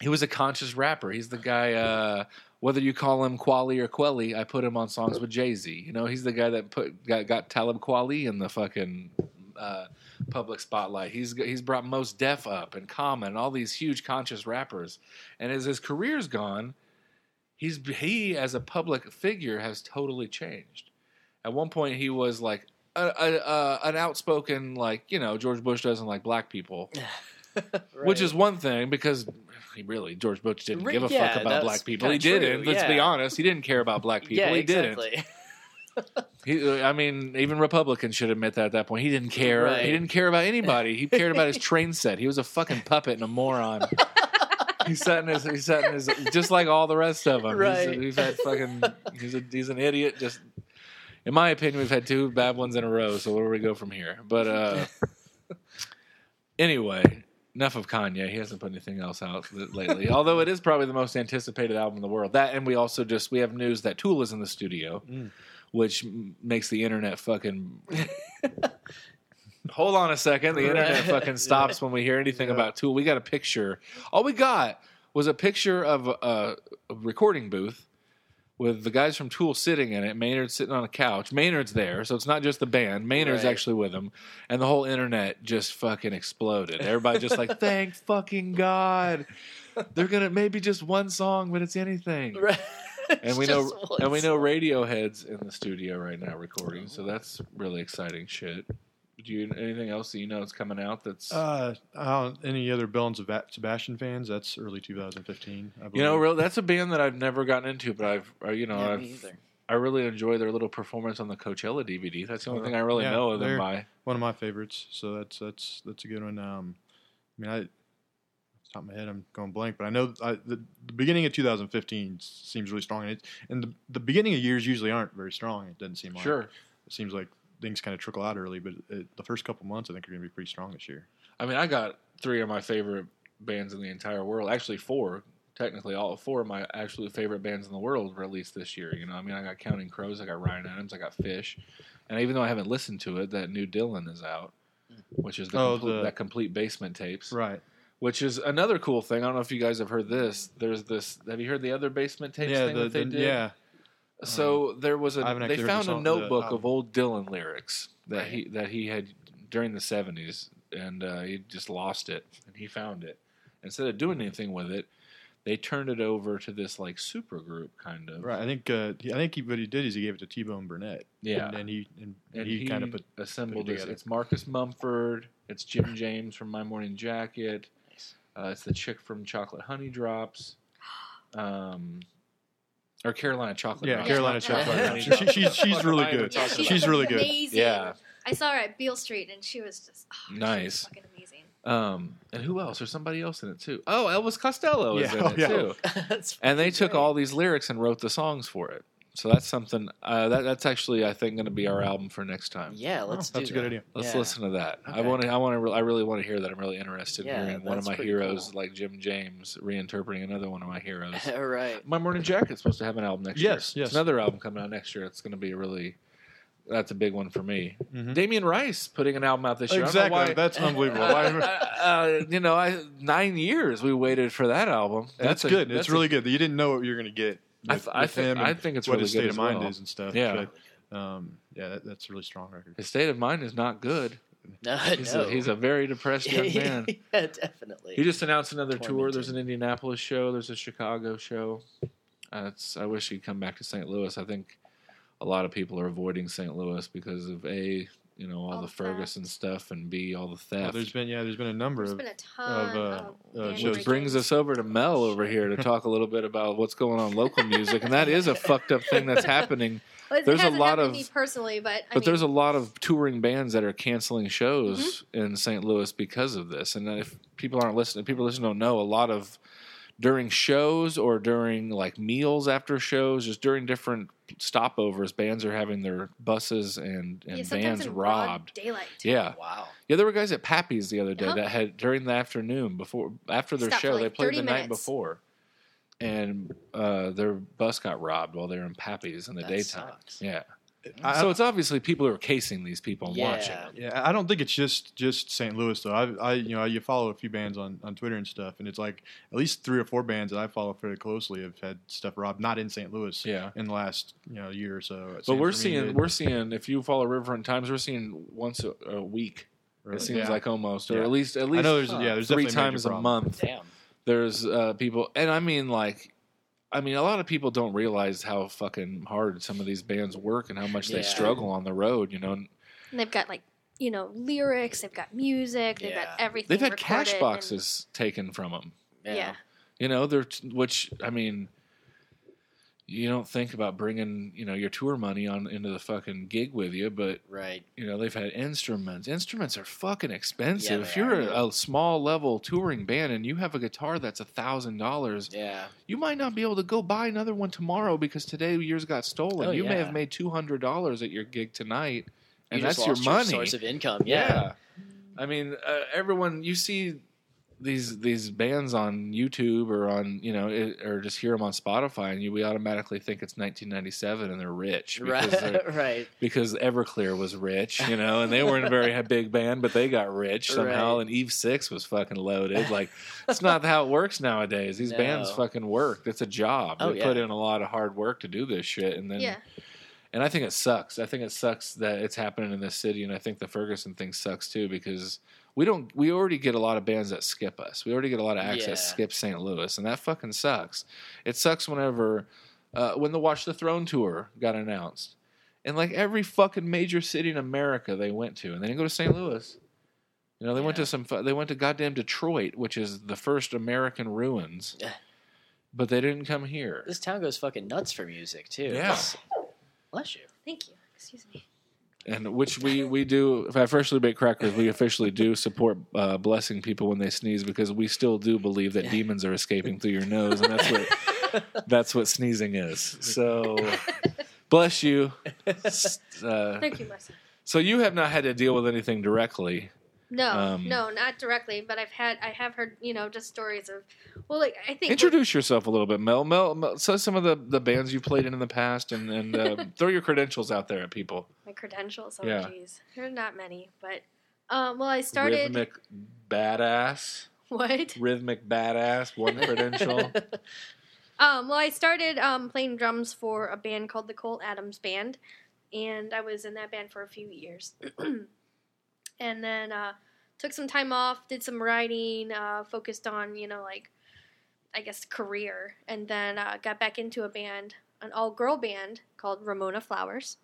he was a conscious rapper. He's the guy, uh, whether you call him Quali or Quelly, I put him on songs with Jay-Z. You know, he's the guy that put got, got Talib Kweli in the fucking... Uh, public spotlight. He's he's brought Mos Def up and Common and all these huge conscious rappers. And as his career's gone, he's he as a public figure has totally changed. At one point, he was like a, a, a, an outspoken, like, you know, George Bush doesn't like black people, right. Which is one thing because he really George Bush didn't give a yeah, fuck about black people. He didn't. True. Let's yeah. be honest. He didn't care about black people. Yeah, he exactly. didn't. He, I mean, even Republicans should admit that at that point. He didn't care. Right. He didn't care about anybody. He cared about his train set. He was a fucking puppet and a moron. He sat in his. He sat in his. Just like all the rest of them. Right. He's, he's had fucking. He's, a, he's an idiot. Just, in my opinion, we've had two bad ones in a row. So where do we go from here? But uh, anyway, enough of Kanye. He hasn't put anything else out lately. Although it is probably the most anticipated album in the world. That, and we also just we have news that Tool is in the studio. Mm. Which makes the internet fucking. Hold on a second. The internet fucking stops when we hear anything yeah. about Tool. We got a picture. All we got was a picture of a, a recording booth with the guys from Tool sitting in it. Maynard's sitting on a couch. Maynard's there, so it's not just the band. Maynard's right. actually with them. And the whole internet just fucking exploded. Everybody just like, thank fucking God. They're going to maybe just one song, but it's anything. Right. And we know, and we know Radiohead's in the studio right now recording, so that's really exciting shit. Do you anything else that you know is coming out? That's uh, uh, any other Bell and Sebastian fans? That's early twenty fifteen. I believe. You know, real that's a band that I've never gotten into, but I've uh, you know, yeah, I've, me either. I really enjoy their little performance on the Coachella D V D. That's the only oh, thing I really yeah, know of them by. One of my favorites, so that's that's that's a good one. Um, I mean, I. Top of my head, I'm going blank, but I know I, the, the beginning of twenty fifteen seems really strong, and, it, and the, the beginning of years usually aren't very strong. It doesn't seem like sure. It seems like things kind of trickle out early, but it, the first couple months I think are going to be pretty strong this year. I mean, I got three of my favorite bands in the entire world, actually four. Technically, all four of my absolute favorite bands in the world released this year. You know, I mean, I got Counting Crows, I got Ryan Adams, I got Fish, and even though I haven't listened to it, that new Dylan is out, which is the oh, complete, the... that complete basement tapes, right? Which is another cool thing. I don't know if you guys have heard this. There's this. Have you heard the other basement tapes yeah, thing the, that they the, did? Yeah. So um, there was a. They found a notebook the, of old Dylan lyrics that right. he that he had during the seventies, and uh, he just lost it, and he found it. Instead of doing anything with it, they turned it over to this like super group kind of. Right. I think. Uh, I think he, what he did is he gave it to T-Bone Burnett. Yeah. And, and he and, and he, he kind of put assembled put it. This, it's Marcus Mumford. It's Jim James from My Morning Jacket. Uh, it's the chick from Chocolate Honey Drops, um, or Carolina Chocolate. Yeah, Drops. Carolina Chocolate. Honey Drops. She, she's she's really good. Yeah, she's, she's really good. Amazing. Yeah, I saw her at Beale Street, and she was just oh, nice, she was fucking amazing. Um, and who else? There's somebody else in it too. Oh, Elvis Costello is yeah. in oh, it yeah. too. That's and they took great. all these lyrics and wrote the songs for it. So that's something uh, that that's actually I think going to be our album for next time. Yeah, let's. Oh, do that's that. a good idea. Let's yeah. listen to that. Okay. I want to. I want to. Re- I really want to hear that. I'm really interested yeah, in hearing one of my heroes, cool. like Jim James, reinterpreting another one of my heroes. All right. My Morning Jacket's supposed to have an album next yes, year. Yes, yes. Another album coming out next year. It's going to be a really. That's a big one for me. Mm-hmm. Damien Rice putting an album out this year. Exactly. Why, that's unbelievable. uh, you know, I, nine years we waited for that album. That's, that's a, good. That's it's a, really good. You didn't know what you were going to get. With, I, th- with I, think, I think it's what really his state good of mind well. is and stuff. Yeah, but, um, yeah, that, that's a really strong record. His state of mind is not good. No, he's, no. A, he's a very depressed young man. Yeah, definitely. He just announced another Tormented. tour. There's an Indianapolis show. There's a Chicago show. Uh, it's, I wish he'd come back to Saint Louis. I think a lot of people are avoiding Saint Louis because of a. You know all, all the Ferguson that. stuff, and B all the theft. Well, there's been yeah, there's been a number there's of, been a ton of, uh, of uh, which brings us over to Mel over here to talk a little bit about what's going on local music, and that is a fucked up thing that's happening Well, there's a lot of me personally, but I but mean, there's a lot of touring bands that are canceling shows mm-hmm. in Saint Louis because of this. And if people aren't listening, people listening don't know a lot of during shows or during like meals after shows, just during different stopovers, bands are having their buses and, and yeah, vans robbed. Daylight. Yeah. Wow. Yeah, there were guys at Pappy's the other day uh-huh. that had during the afternoon before after their Stop show like they played the minutes. night before. And uh, their bus got robbed while they were in Pappy's in the that daytime. Sucks. Yeah, I, so it's obviously people who are casing these people and yeah. watching. Yeah, I don't think it's just, just Saint Louis though. I, I, you know, you follow a few bands on, on Twitter and stuff, and it's like at least three or four bands that I follow fairly closely have had stuff robbed, not in Saint Louis. Yeah. in the last you know year or so. But San we're seeing, did. we're seeing. If you follow Riverfront Times, we're seeing once a, a week. Really? It seems yeah. like almost, or yeah. at least at least I know there's, huh. yeah, there's three times a, a month. Damn. There's uh, people, and I mean, like, I mean, a lot of people don't realize how fucking hard some of these bands work and how much yeah. they struggle on the road, you know. And they've got, like, you know, lyrics, they've got music, they've yeah. got everything. They've had cash boxes and... taken from them. Yeah. yeah. You know, they're, which, I mean, you don't think about bringing, you know, your tour money on into the fucking gig with you, but, right. you know, they've had instruments. Instruments are fucking expensive. Yeah, if you're a, a small level touring band and you have a guitar that's a thousand dollars, yeah, you might not be able to go buy another one tomorrow because today yours got stolen. Oh, you yeah. may have made two hundred dollars at your gig tonight, and you that's just lost your money. Your source of income. Yeah. yeah. I mean, uh, everyone, you see... These these bands on YouTube or on you know it, or just hear them on Spotify and you we automatically think it's nineteen ninety-seven and they're rich because right, they're, right because Everclear was rich you know and they weren't a very big band but they got rich somehow right. and Eve Six was fucking loaded like it's not how it works nowadays these no. bands fucking work it's a job oh, they yeah. put in a lot of hard work to do this shit and then yeah. and I think it sucks I think it sucks that it's happening in this city and I think the Ferguson thing sucks too because. We don't. We already get a lot of bands that skip us. We already get a lot of acts yeah. that skip Saint Louis, and that fucking sucks. It sucks whenever, uh, when the Watch the Throne tour got announced, and like every fucking major city in America they went to, and they didn't go to Saint Louis. You know, they yeah. went to some. They went to goddamn Detroit, which is the first American ruins, but they didn't come here. This town goes fucking nuts for music too. Yeah. Bless you. Thank you. Excuse me. And which we, we do, at Fresh Little Baked Crackers, we officially do support uh, blessing people when they sneeze because we still do believe that demons are escaping through your nose, and that's what that's what sneezing is. So, bless you. Uh, Thank you, Marcy. So you have not had to deal with anything directly. No, um, no, not directly, but I've had, I have heard, you know, just stories of, well, like, I think. Introduce yourself a little bit, Mel. Mel, Mel so some of the, the bands you played in in the past and, and uh, throw your credentials out there at people. My credentials? Oh, yeah. Geez. There are not many, but, um, well, I started. Rhythmic badass. What? Rhythmic badass, one credential. um, well, I started um, playing drums for a band called the Cole Adams Band, and I was in that band for a few years. And then uh, took some time off, did some writing, uh, focused on, you know, like, I guess, career. And then uh, got back into a band, an all-girl band called Ramona Flowers.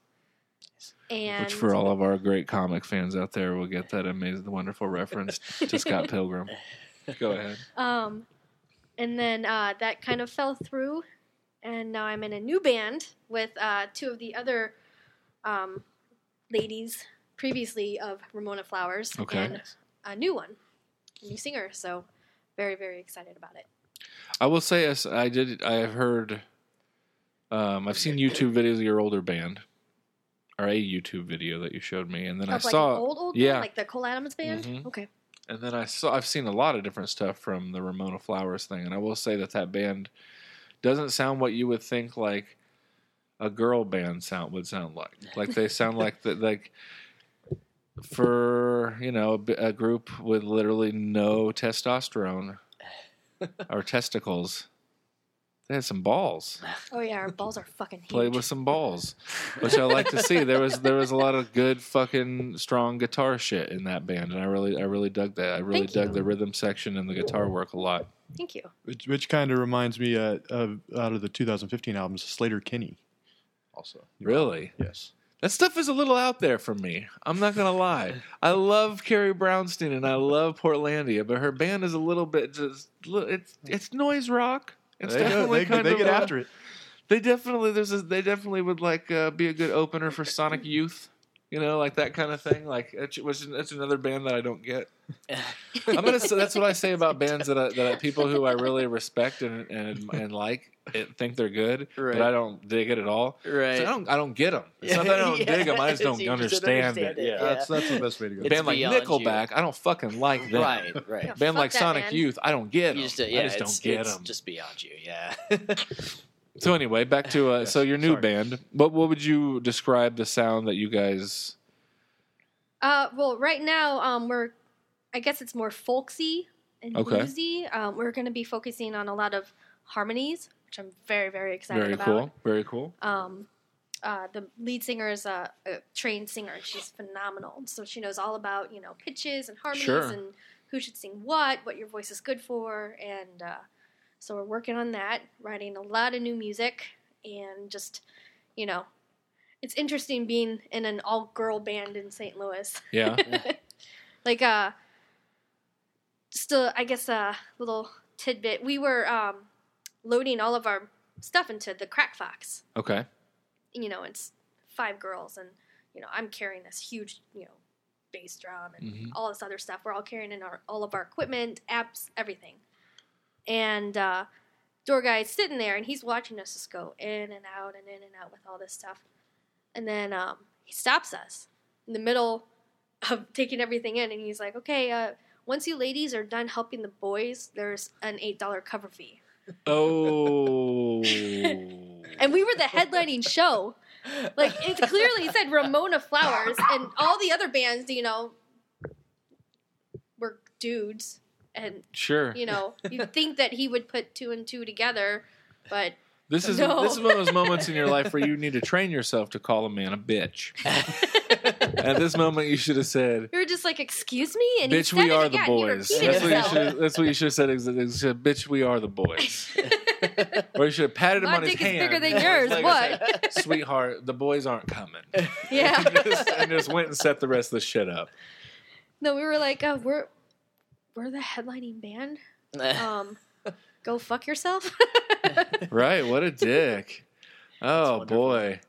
And which, for all of our great comic fans out there, will get that amazing, wonderful reference to Scott Pilgrim. Go ahead. Um, and then uh, that kind of fell through. And now I'm in a new band with uh, two of the other um, ladies previously of Ramona Flowers okay. and a new one, a new singer. So very, very excited about it. I will say, as I did, I have heard, um, I've seen YouTube videos of your older band, or a YouTube video that you showed me, and then oh, I like saw an old, old yeah, band, like the Cole Adams Band. Mm-hmm. Okay. And then I saw, I've seen a lot of different stuff from the Ramona Flowers thing, and I will say that that band doesn't sound what you would think like a girl band sound would sound like. Like they sound like the, like. For, you know, a, a group with literally no testosterone or testicles, they had some balls. Oh yeah, our balls are fucking huge. Played with some balls, which I like to see. There was there was a lot of good fucking strong guitar shit in that band, and I really I really dug that. I really Thank dug you. the rhythm section and the guitar work a lot. Thank you. Which, which kind of reminds me uh, of out of the two thousand fifteen albums, Slater Kinney. Also, really, yes. That stuff is a little out there for me. I'm not going to lie. I love Carrie Brownstein and I love Portlandia, but her band is a little bit just... It's it's noise rock. It's they definitely go. They, kind they of get rock. After it. They definitely there's a, they definitely would like uh, be a good opener for Sonic Youth, you know, like that kind of thing. Like which that's another band that I don't get. I'm gonna say, that's what I say about bands that I, that I, people who I really respect and and, and like it, think they're good, right. But I don't dig it at all. Right? So I don't I don't get them. It's not that I don't yeah. dig them. I just don't understand, understand it. it. Yeah, yeah. That's that's the best way to go. A band like Nickelback, you. I don't fucking like them. Right, right. Yeah, band like Sonic man. Youth, I don't get them. Just, yeah, I just don't get them. Just beyond you, yeah. So anyway, back to uh, yes, so your new sorry. band. What what would you describe the sound that you guys? Uh, well, right now um, we're, I guess it's more folksy and okay. bluesy. Um, we're going to be focusing on a lot of harmonies, which I'm very very excited very about. Very cool, very cool. Um, uh, the lead singer is a, a trained singer. She's phenomenal, so she knows all about you know pitches and harmonies sure. and who should sing what, what your voice is good for, and. Uh, So we're working on that, writing a lot of new music, and just, you know, it's interesting being in an all-girl band in Saint Louis. Yeah. yeah. Like, uh, just a, I guess a little tidbit. We were um, loading all of our stuff into the Crack Fox. Okay. You know, it's five girls, and, you know, I'm carrying this huge, you know, bass drum and mm-hmm. all this other stuff. We're all carrying in our, all of our equipment, apps, everything. And uh, door guy's sitting there, and he's watching us just go in and out and in and out with all this stuff. And then um, he stops us in the middle of taking everything in, and he's like, okay, uh, once you ladies are done helping the boys, there's an eight dollars cover fee. Oh. And we were the headlining show. Like, it clearly said Ramona Flowers, and all the other bands, you know, were dudes. And sure, you know, you'd think that he would put two and two together, but this is no. this is one of those moments in your life where you need to train yourself to call a man a bitch. At this moment, you should have said, "You were just like, excuse me, and bitch, we are the boys." That's what, you should, that's what you should have said. Said bitch, we are the boys. Or you should have patted him My on his hand. My dick is bigger than yours. Like what, said, sweetheart? The boys aren't coming. Yeah, and, just, and just went and set the rest of the shit up. No, we were like, oh, we're. We're the headlining band. Um, go fuck yourself. Right. What a dick. Oh, boy.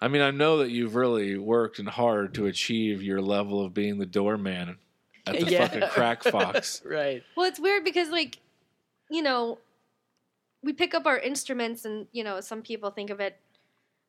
I mean, I know that you've really worked and hard to achieve your level of being the doorman at the yeah. fucking Crack Fox. Right. Well, it's weird because, like, you know, we pick up our instruments and, you know, some people think of it.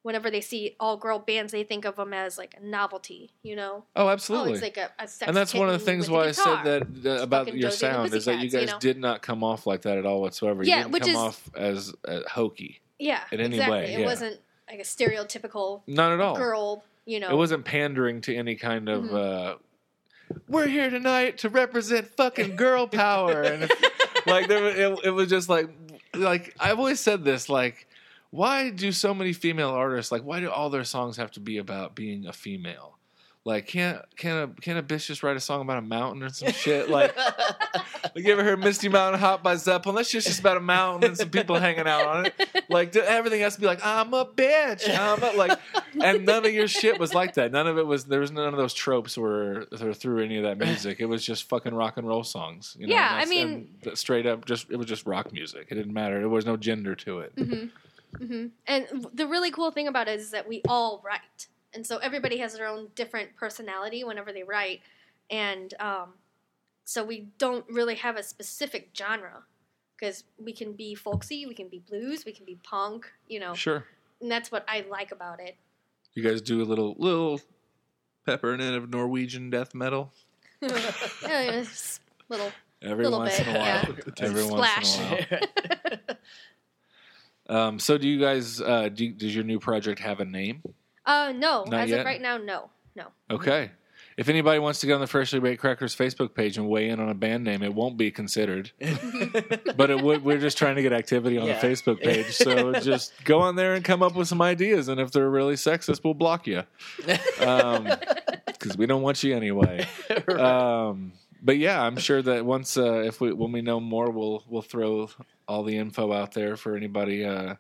Whenever they see all-girl bands, they think of them as, like, a novelty, you know? Oh, absolutely. Oh, it's like a, a sex And that's one of the things why I said that uh, about your sound, is that you guys you know? did not come off like that at all whatsoever. Yeah, you didn't which come is, off as uh, hokey. Yeah, in any exactly. way. It yeah. wasn't, like, a stereotypical not at all. girl, you know? It wasn't pandering to any kind of, mm-hmm. uh, we're here tonight to represent fucking girl power. And if, like, there, it, it was just like, like, I've always said this, like, why do so many female artists, like, why do all their songs have to be about being a female? Like, can't can a, can a bitch just write a song about a mountain or some shit? Like, like you ever heard Misty Mountain Hop by Zeppelin? That's just, just about a mountain and some people hanging out on it. Like, everything has to be like, I'm a bitch. I'm a, like, and none of your shit was like that. None of it was, there was none of those tropes were, were through any of that music. It was just fucking rock and roll songs. You know? Yeah, I mean. Straight up, just it was just rock music. It didn't matter. There was no gender to it. Mm-hmm. Mm-hmm. And the really cool thing about it is that we all write, and so everybody has their own different personality whenever they write, and um, so we don't really have a specific genre because we can be folksy, we can be blues, we can be punk, you know. Sure. And that's what I like about it. You guys do a little little pepper in it of Norwegian death metal. yeah, little every little once bit, in a while. Yeah. Every Splash. Once in a while. Um, so do you guys, uh, do, does your new project have a name? Uh, no. Not As yet? of right now, no. No. Okay. If anybody wants to get on the Freshly Baked Crackers Facebook page and weigh in on a band name, it won't be considered. But it would, we're just trying to get activity on yeah. the Facebook page. So just go on there and come up with some ideas. And if they're really sexist, we'll block you. Um, 'cause we don't want you anyway. Right. Um, but yeah, I'm sure that once, uh, if we, when we know more, we'll, we'll throw all the info out there for anybody, uh,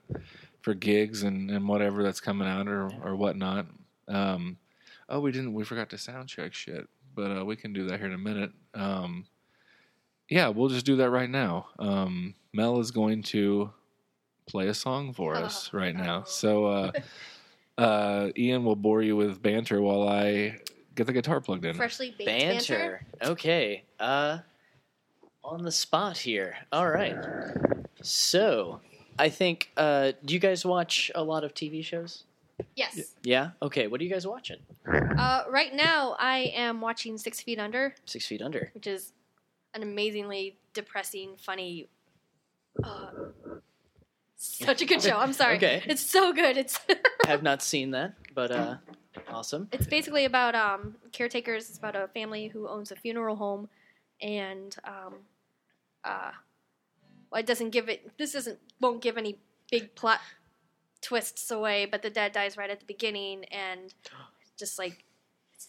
for gigs and, and whatever that's coming out or, or whatnot. Um, oh, we didn't, we forgot to sound check shit, but, uh, we can do that here in a minute. Um, yeah, we'll just do that right now. Um, Mel is going to play a song for us oh, right no. now. So uh, uh, Ian will bore you with banter while I get the guitar plugged in. Freshly baked banter. banter. Okay. Uh, on the spot here. All right. So I think, uh, do you guys watch a lot of T V shows? Yes. Yeah? Okay. What are you guys watching? Uh, right now, I am watching Six Feet Under. Six Feet Under. Which is an amazingly depressing, funny... Uh, such a good show. I'm sorry. Okay. It's so good. It's I have not seen that, but uh, awesome. It's basically about um, caretakers. It's about a family who owns a funeral home, and um, uh, well, it doesn't give it. This isn't won't give any big plot twists away, but the dad dies right at the beginning, and just like.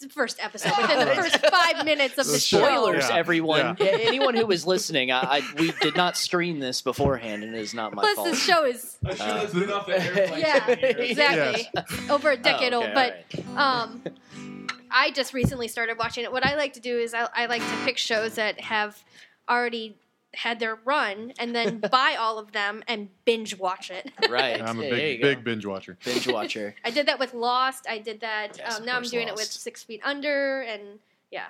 The first episode, within the first five minutes of the show. Spoilers, yeah. everyone. Yeah. Yeah, anyone who was listening, I, I we did not screen this beforehand, and it is not my Plus, fault. Plus, this show is... Uh, has been off the air yeah, exactly. Yes. Over a decade oh, okay, old, but right. um, I just recently started watching it. What I like to do is I, I like to pick shows that have already had their run, and then buy all of them and binge watch it. Right. I'm a big, big binge watcher. Binge watcher. I did that with Lost. I did that. Yes, um, now I'm doing Lost. It with Six Feet Under, and yeah.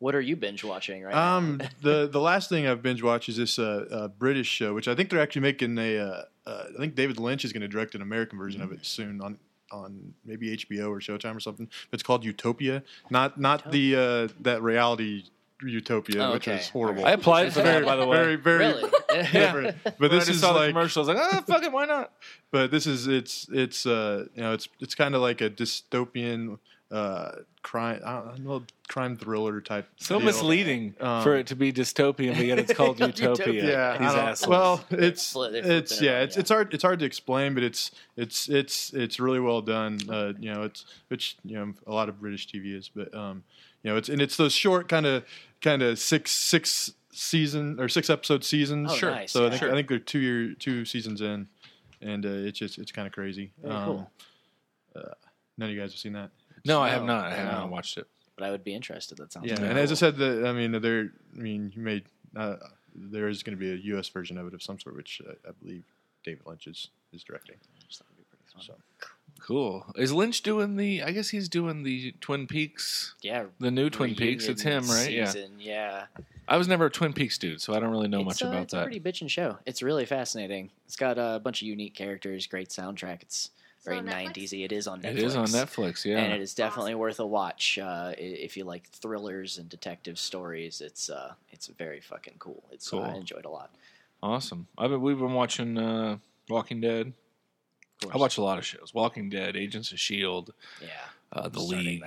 What are you binge watching right um, now? the the last thing I've binge watched is this uh, uh, British show, which I think they're actually making a. Uh, uh, I think David Lynch is going to direct an American version mm-hmm. of it soon on. on maybe H B O or Showtime or something. It's called Utopia. Not not Utopia. the uh, that reality. Utopia, oh, okay. which is horrible. I applied for that, by the way. Very, very, really? yeah. But when this I just is saw like the commercials. Like, ah, oh, fucking, why not? But this is it's it's uh you know it's it's kind of like a dystopian uh crime I don't know crime thriller type. So deal. misleading um, for it to be dystopian, but yet it's called Utopia. Yeah, these assholes. Well, it's it's yeah, it's it's hard it's hard to explain, but it's it's it's it's really well done. Uh, you know, it's which you know a lot of British T V is, but um. You know, it's and it's those short kind of kind of six six season or six episode seasons. Oh, sure. Nice. So yeah. I think sure. I think they're two year two seasons in, and uh, it's just it's kind of crazy. Very um, cool. Uh, none of you guys have seen that? No, so, I have not. I have not watched it, but I would be interested. That sounds yeah. Cool. And as I said, the I mean, there I mean, you may uh, there is going to be a U S version of it of some sort, which uh, I believe David Lynch is is directing. So that would be pretty fun. So. Cool. Is Lynch doing the? I guess he's doing the Twin Peaks. Yeah, the new Twin Peaks. It's him, right? Season, yeah. Yeah. I was never a Twin Peaks dude, so I don't really know it's much a, about it's that. It's a pretty bitchin' show. It's really fascinating. It's got a bunch of unique characters, great soundtrack. It's, it's very nineties-y. It is on Netflix. It is on Netflix. Yeah, and it is definitely awesome. Worth a watch uh, if you like thrillers and detective stories. It's uh, it's very fucking cool. It's cool. Uh, I enjoyed a lot. Awesome. I've been, we've been watching uh, Walking Dead. I watch a lot of shows. Walking Dead, Agents of S H I E L D, yeah, uh, The League.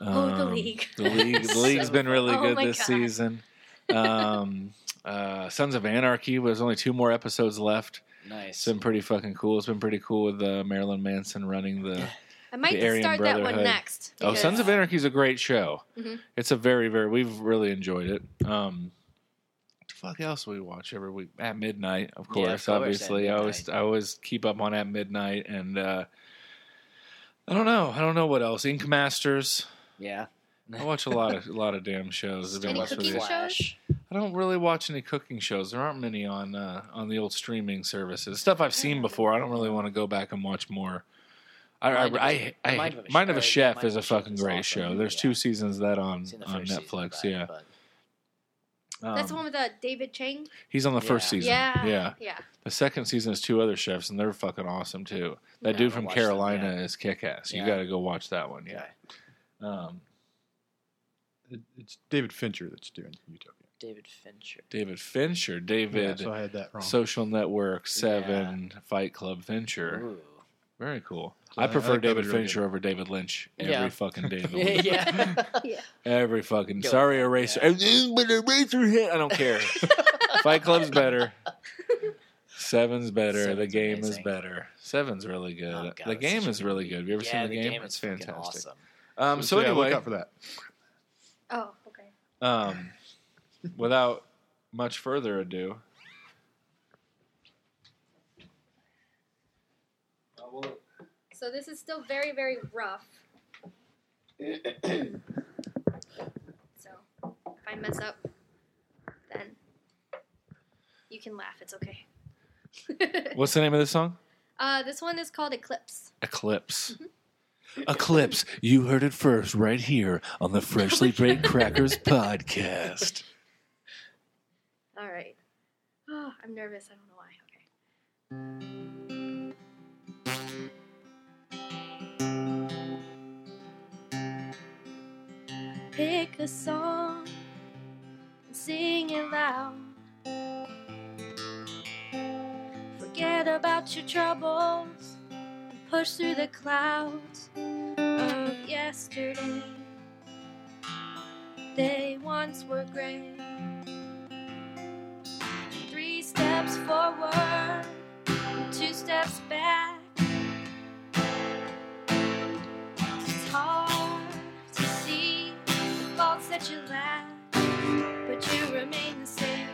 Um, oh, The League. The League. The League's so been really good oh this God. season. Um, uh, Sons of Anarchy. There's only two more episodes left. Nice. It's been pretty fucking cool. It's been pretty cool with uh, Marilyn Manson running the I might the start that one next. Oh, Sons of Anarchy is a great show. Mm-hmm. It's a very, very... We've really enjoyed it. Um, fuck else we watch every week At Midnight, of course, yeah, of course obviously. I always I always keep up on At Midnight, and uh, I don't know, I don't know what else. Ink Masters, yeah. I watch a lot of a lot of damn shows. I've been any cooking shows? Flash. I don't really watch any cooking shows. There aren't many on uh, on the old streaming services. Stuff I've seen before. I don't really want to go back and watch more. I, Mind I, of a, I, Mind I, of a Mind of a Chef Mind is a fucking great show. Awesome. There's yeah. two seasons of that on the on Netflix. Back, yeah. But. Um, That's the one with uh, David Chang? He's on the yeah. first season. Yeah. yeah. Yeah. The second season is two other chefs, and they're fucking awesome, too. That yeah, dude from Carolina them, yeah. is kick-ass. Yeah. You got to go watch that one. Yeah. yeah. Um, it, it's David Fincher that's doing Utopia. David Fincher. David Fincher. David yeah, so I had that wrong. Social Network, Seven, yeah. Fight Club Fincher. Ooh. Very cool. So I prefer I like David Fincher over David Lynch every yeah. fucking day of the week. yeah. yeah. Every fucking... Go sorry, Eraser. Yeah. But Eraser hit. I don't care. Fight Club's better. Seven's better. Seven's the game amazing. Is better. Seven's really good. Oh, God, the game is really good. Have you ever yeah, seen the, the game? game? It's fantastic. Awesome. Um, so, so anyway... Yeah, look out for that. Oh, okay. Um, without much further ado... So this is still very, very rough. So if I mess up, then you can laugh. It's okay. What's the name of this song? Uh, this one is called Eclipse. Eclipse. Mm-hmm. Eclipse. You heard it first right here on the Freshly Baked Crackers podcast. All right. Oh, I'm nervous. I don't know why. Okay. Pick a song and sing it loud. Forget about your troubles and push through the clouds of yesterday. They once were great. Three steps forward, two steps back. It's hard to see the faults that you lack, but you remain the same.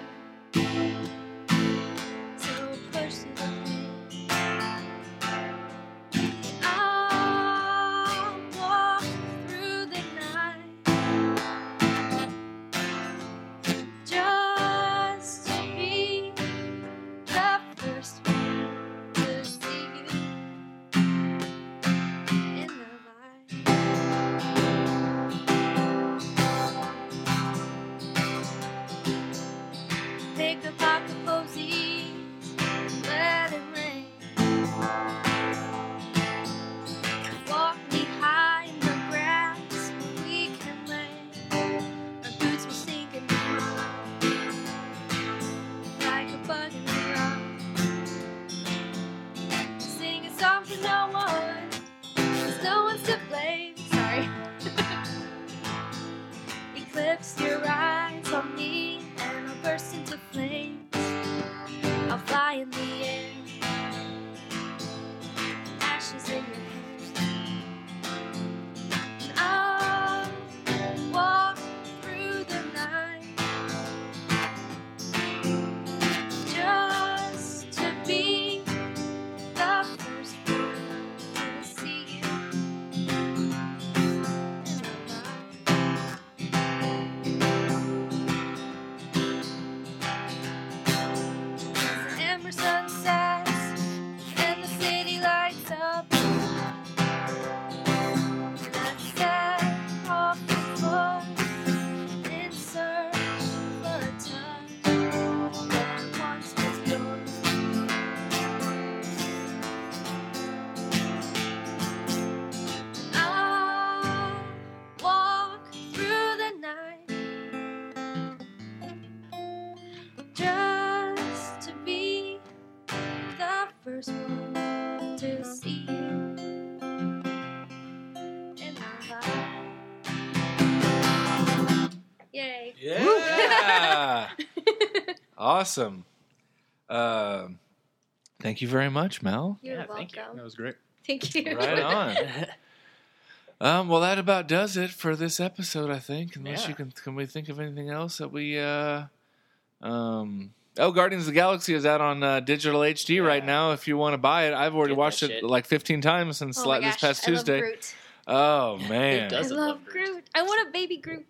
Awesome. Uh, thank you very much, Mel. You're yeah, welcome. Thank you. That was great. Thank you. Right on. um, well, that about does it for this episode, I think. Unless yeah. you can, can we think of anything else that we? Uh, um, oh, Guardians of the Galaxy is out on uh, digital H D yeah. right now. If you want to buy it, I've already Get watched it like fifteen times since oh la- this past I Tuesday. Love Groot. Oh man, I love, love Groot. Groot. I want a baby Groot.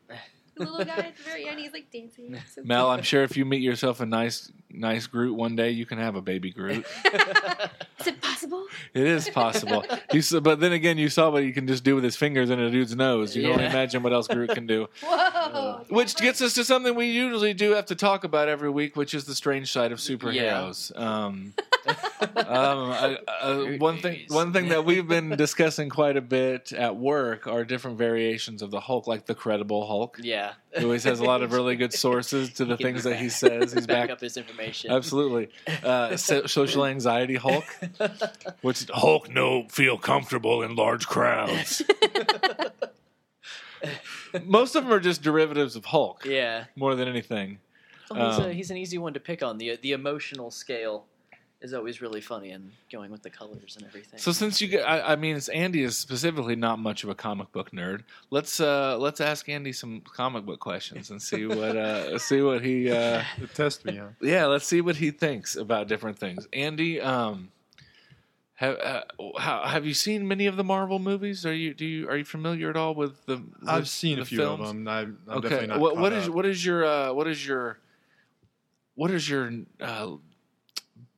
The little guy at the very end, he's like dancing. So Mel, cute. I'm sure if you meet yourself a nice, nice Groot one day, you can have a baby Groot. Is it possible? It is possible. You, but then again, you saw what he can just do with his fingers in a dude's nose. You yeah. don't imagine what else Groot can do. Whoa! Which gets us to something we usually do have to talk about every week, which is the strange side of superheroes. Yeah. Um, um, I, I, one thing, one thing that we've been discussing quite a bit at work are different variations of the Hulk, like the Credible Hulk. Yeah. He always has a lot of really good sources to the things that he says. He's back, back up his information. Absolutely. Uh, so, social anxiety Hulk, which Hulk no feel comfortable in large crowds. Most of them are just derivatives of Hulk. Yeah, more than anything. Well, he's, um, a, he's an easy one to pick on. the The emotional scale is always really funny and going with the colors and everything. So since you, I, I mean, it's Andy is specifically not much of a comic book nerd. Let's uh, let's ask Andy some comic book questions and see what uh, see what he uh, test me on. Yeah, let's see what he thinks about different things. Andy, um, have uh, how, have you seen many of the Marvel movies? Are you do you are you familiar at all with the? With I've seen the a few films? of them. I'm, I'm okay. definitely not. What, what is up. what is your uh, what is your what is your uh,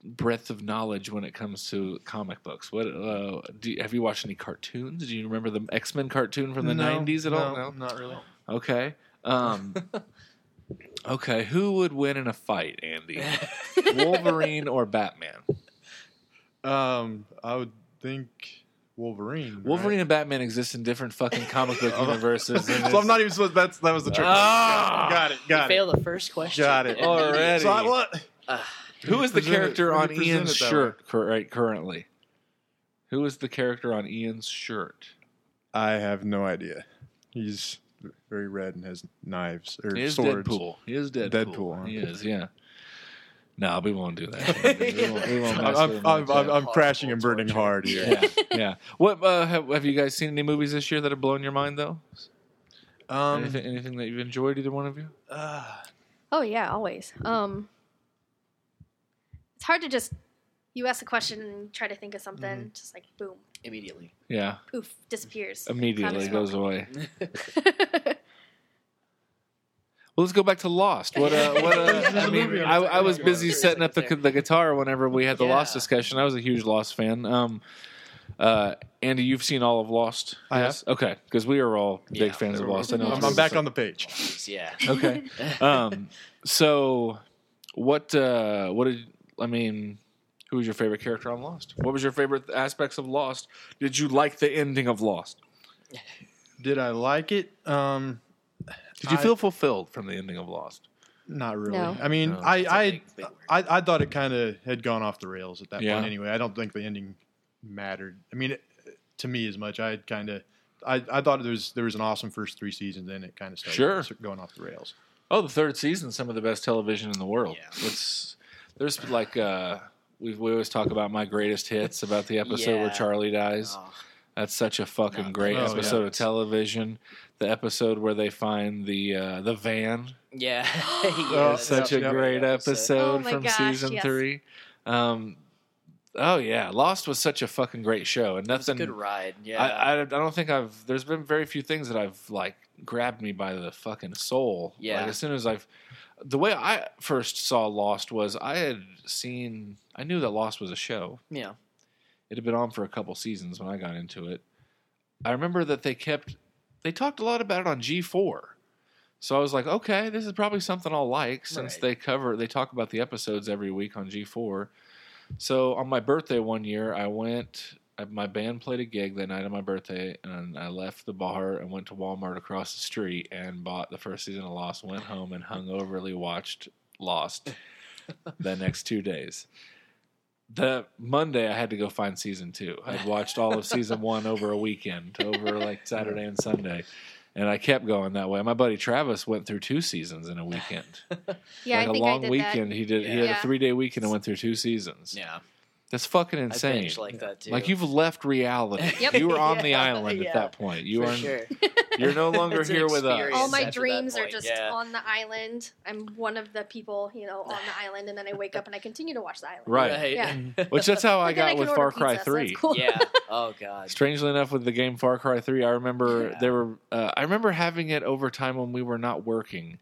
breadth of knowledge when it comes to comic books. What uh, do you, have you watched any cartoons? Do you remember the X-Men cartoon from the no, nineties at no, all? No, not really. Okay. Um, okay. Who would win in a fight, Andy? Wolverine or Batman? Um, I would think Wolverine. Wolverine right? and Batman exist in different fucking comic book universes. So I'm not even supposed. That's that was the trick. Ah, got it. Got you it. Failed the first question. Got it already. So I, what? Uh, Who is the character it, on Ian's shirt cur- right currently? Who is the character on Ian's shirt? I have no idea. He's very red and has knives or he is swords. Deadpool. He is Deadpool. Deadpool. Huh? He is, yeah. No, we won't do that. We won't, we won't mess I'm, with I'm, I'm, I'm crashing and burning hard here. Yeah, yeah. What uh, have, have you guys seen any movies this year that have blown your mind though? Um, anything, anything that you've enjoyed, either one of you? Uh, oh yeah, always. Um, it's hard to just you ask a question and try to think of something, mm-hmm. just like boom, immediately. Yeah. Poof, disappears. Immediately goes away. Well, let's go back to Lost. What? Uh, what uh, I mean, I, I was busy setting up the the guitar whenever we had the yeah. Lost discussion. I was a huge Lost fan. Um, uh, Andy, you've seen all of Lost? I yes. Have. Okay, because we are all yeah, big fans of Lost. I know. I'm, I'm back on the page. Yeah. Okay. Um, so, what? Uh, what did I mean? Who was your favorite character on Lost? What was your favorite aspects of Lost? Did you like the ending of Lost? Did I like it? Um, Did you I, feel fulfilled from the ending of Lost? Not really. No. I mean, no, I I, big, big I I thought it kind of had gone off the rails at that yeah. point anyway. I don't think the ending mattered. I mean, it, to me as much. I kind of I, I thought there was there was an awesome first three seasons, and it kind of started sure. going off the rails. Oh, the third season, some of the best television in the world. Yeah. It's there's like uh, we we always talk about my greatest hits about the episode yeah. where Charlie dies. Oh. That's such a fucking no, great no, episode yeah. of television. The episode where they find the uh, the van. Yeah. oh, such a great episode, episode oh from gosh, season yes. three. Um, oh, yeah. Lost was such a fucking great show. And nothing. It was a good ride. Yeah. I, I, I don't think I've. There's been very few things that I've, like, grabbed me by the fucking soul. Yeah. Like, as soon as I've. The way I first saw Lost was I had seen. I knew that Lost was a show. Yeah. It had been on for a couple seasons when I got into it. I remember that they kept they talked a lot about it on G four. So I was like, okay, this is probably something I'll like since right. they cover they talk about the episodes every week on G four. So on my birthday one year, I went my band played a gig that night on my birthday, and I left the bar and went to Walmart across the street and bought the first season of Lost, went home and hungoverly watched Lost the next two days. The Monday, I had to go find season two. I'd watched all of season one over a weekend, over like Saturday and Sunday. And I kept going that way. My buddy Travis went through two seasons in a weekend. Yeah, like I a think long I did weekend. That. He did. Yeah. He had yeah. a three day weekend and went through two seasons. Yeah, that's fucking insane. I binge like that too. Like you've left reality. Yep. You were on yeah. the island yeah. at that point. You are. Sure. You're no longer here with us. All my dreams are just yeah. on the island. I'm one of the people, you know, on the island, and then I wake up and I continue to watch the island. Right. right. Yeah. Which that's how I got I with Far Cry pizza, three. So that's cool. Yeah. Oh god. Strangely enough, with the game Far Cry three, I remember yeah. there were. Uh, I remember having it over time when we were not working.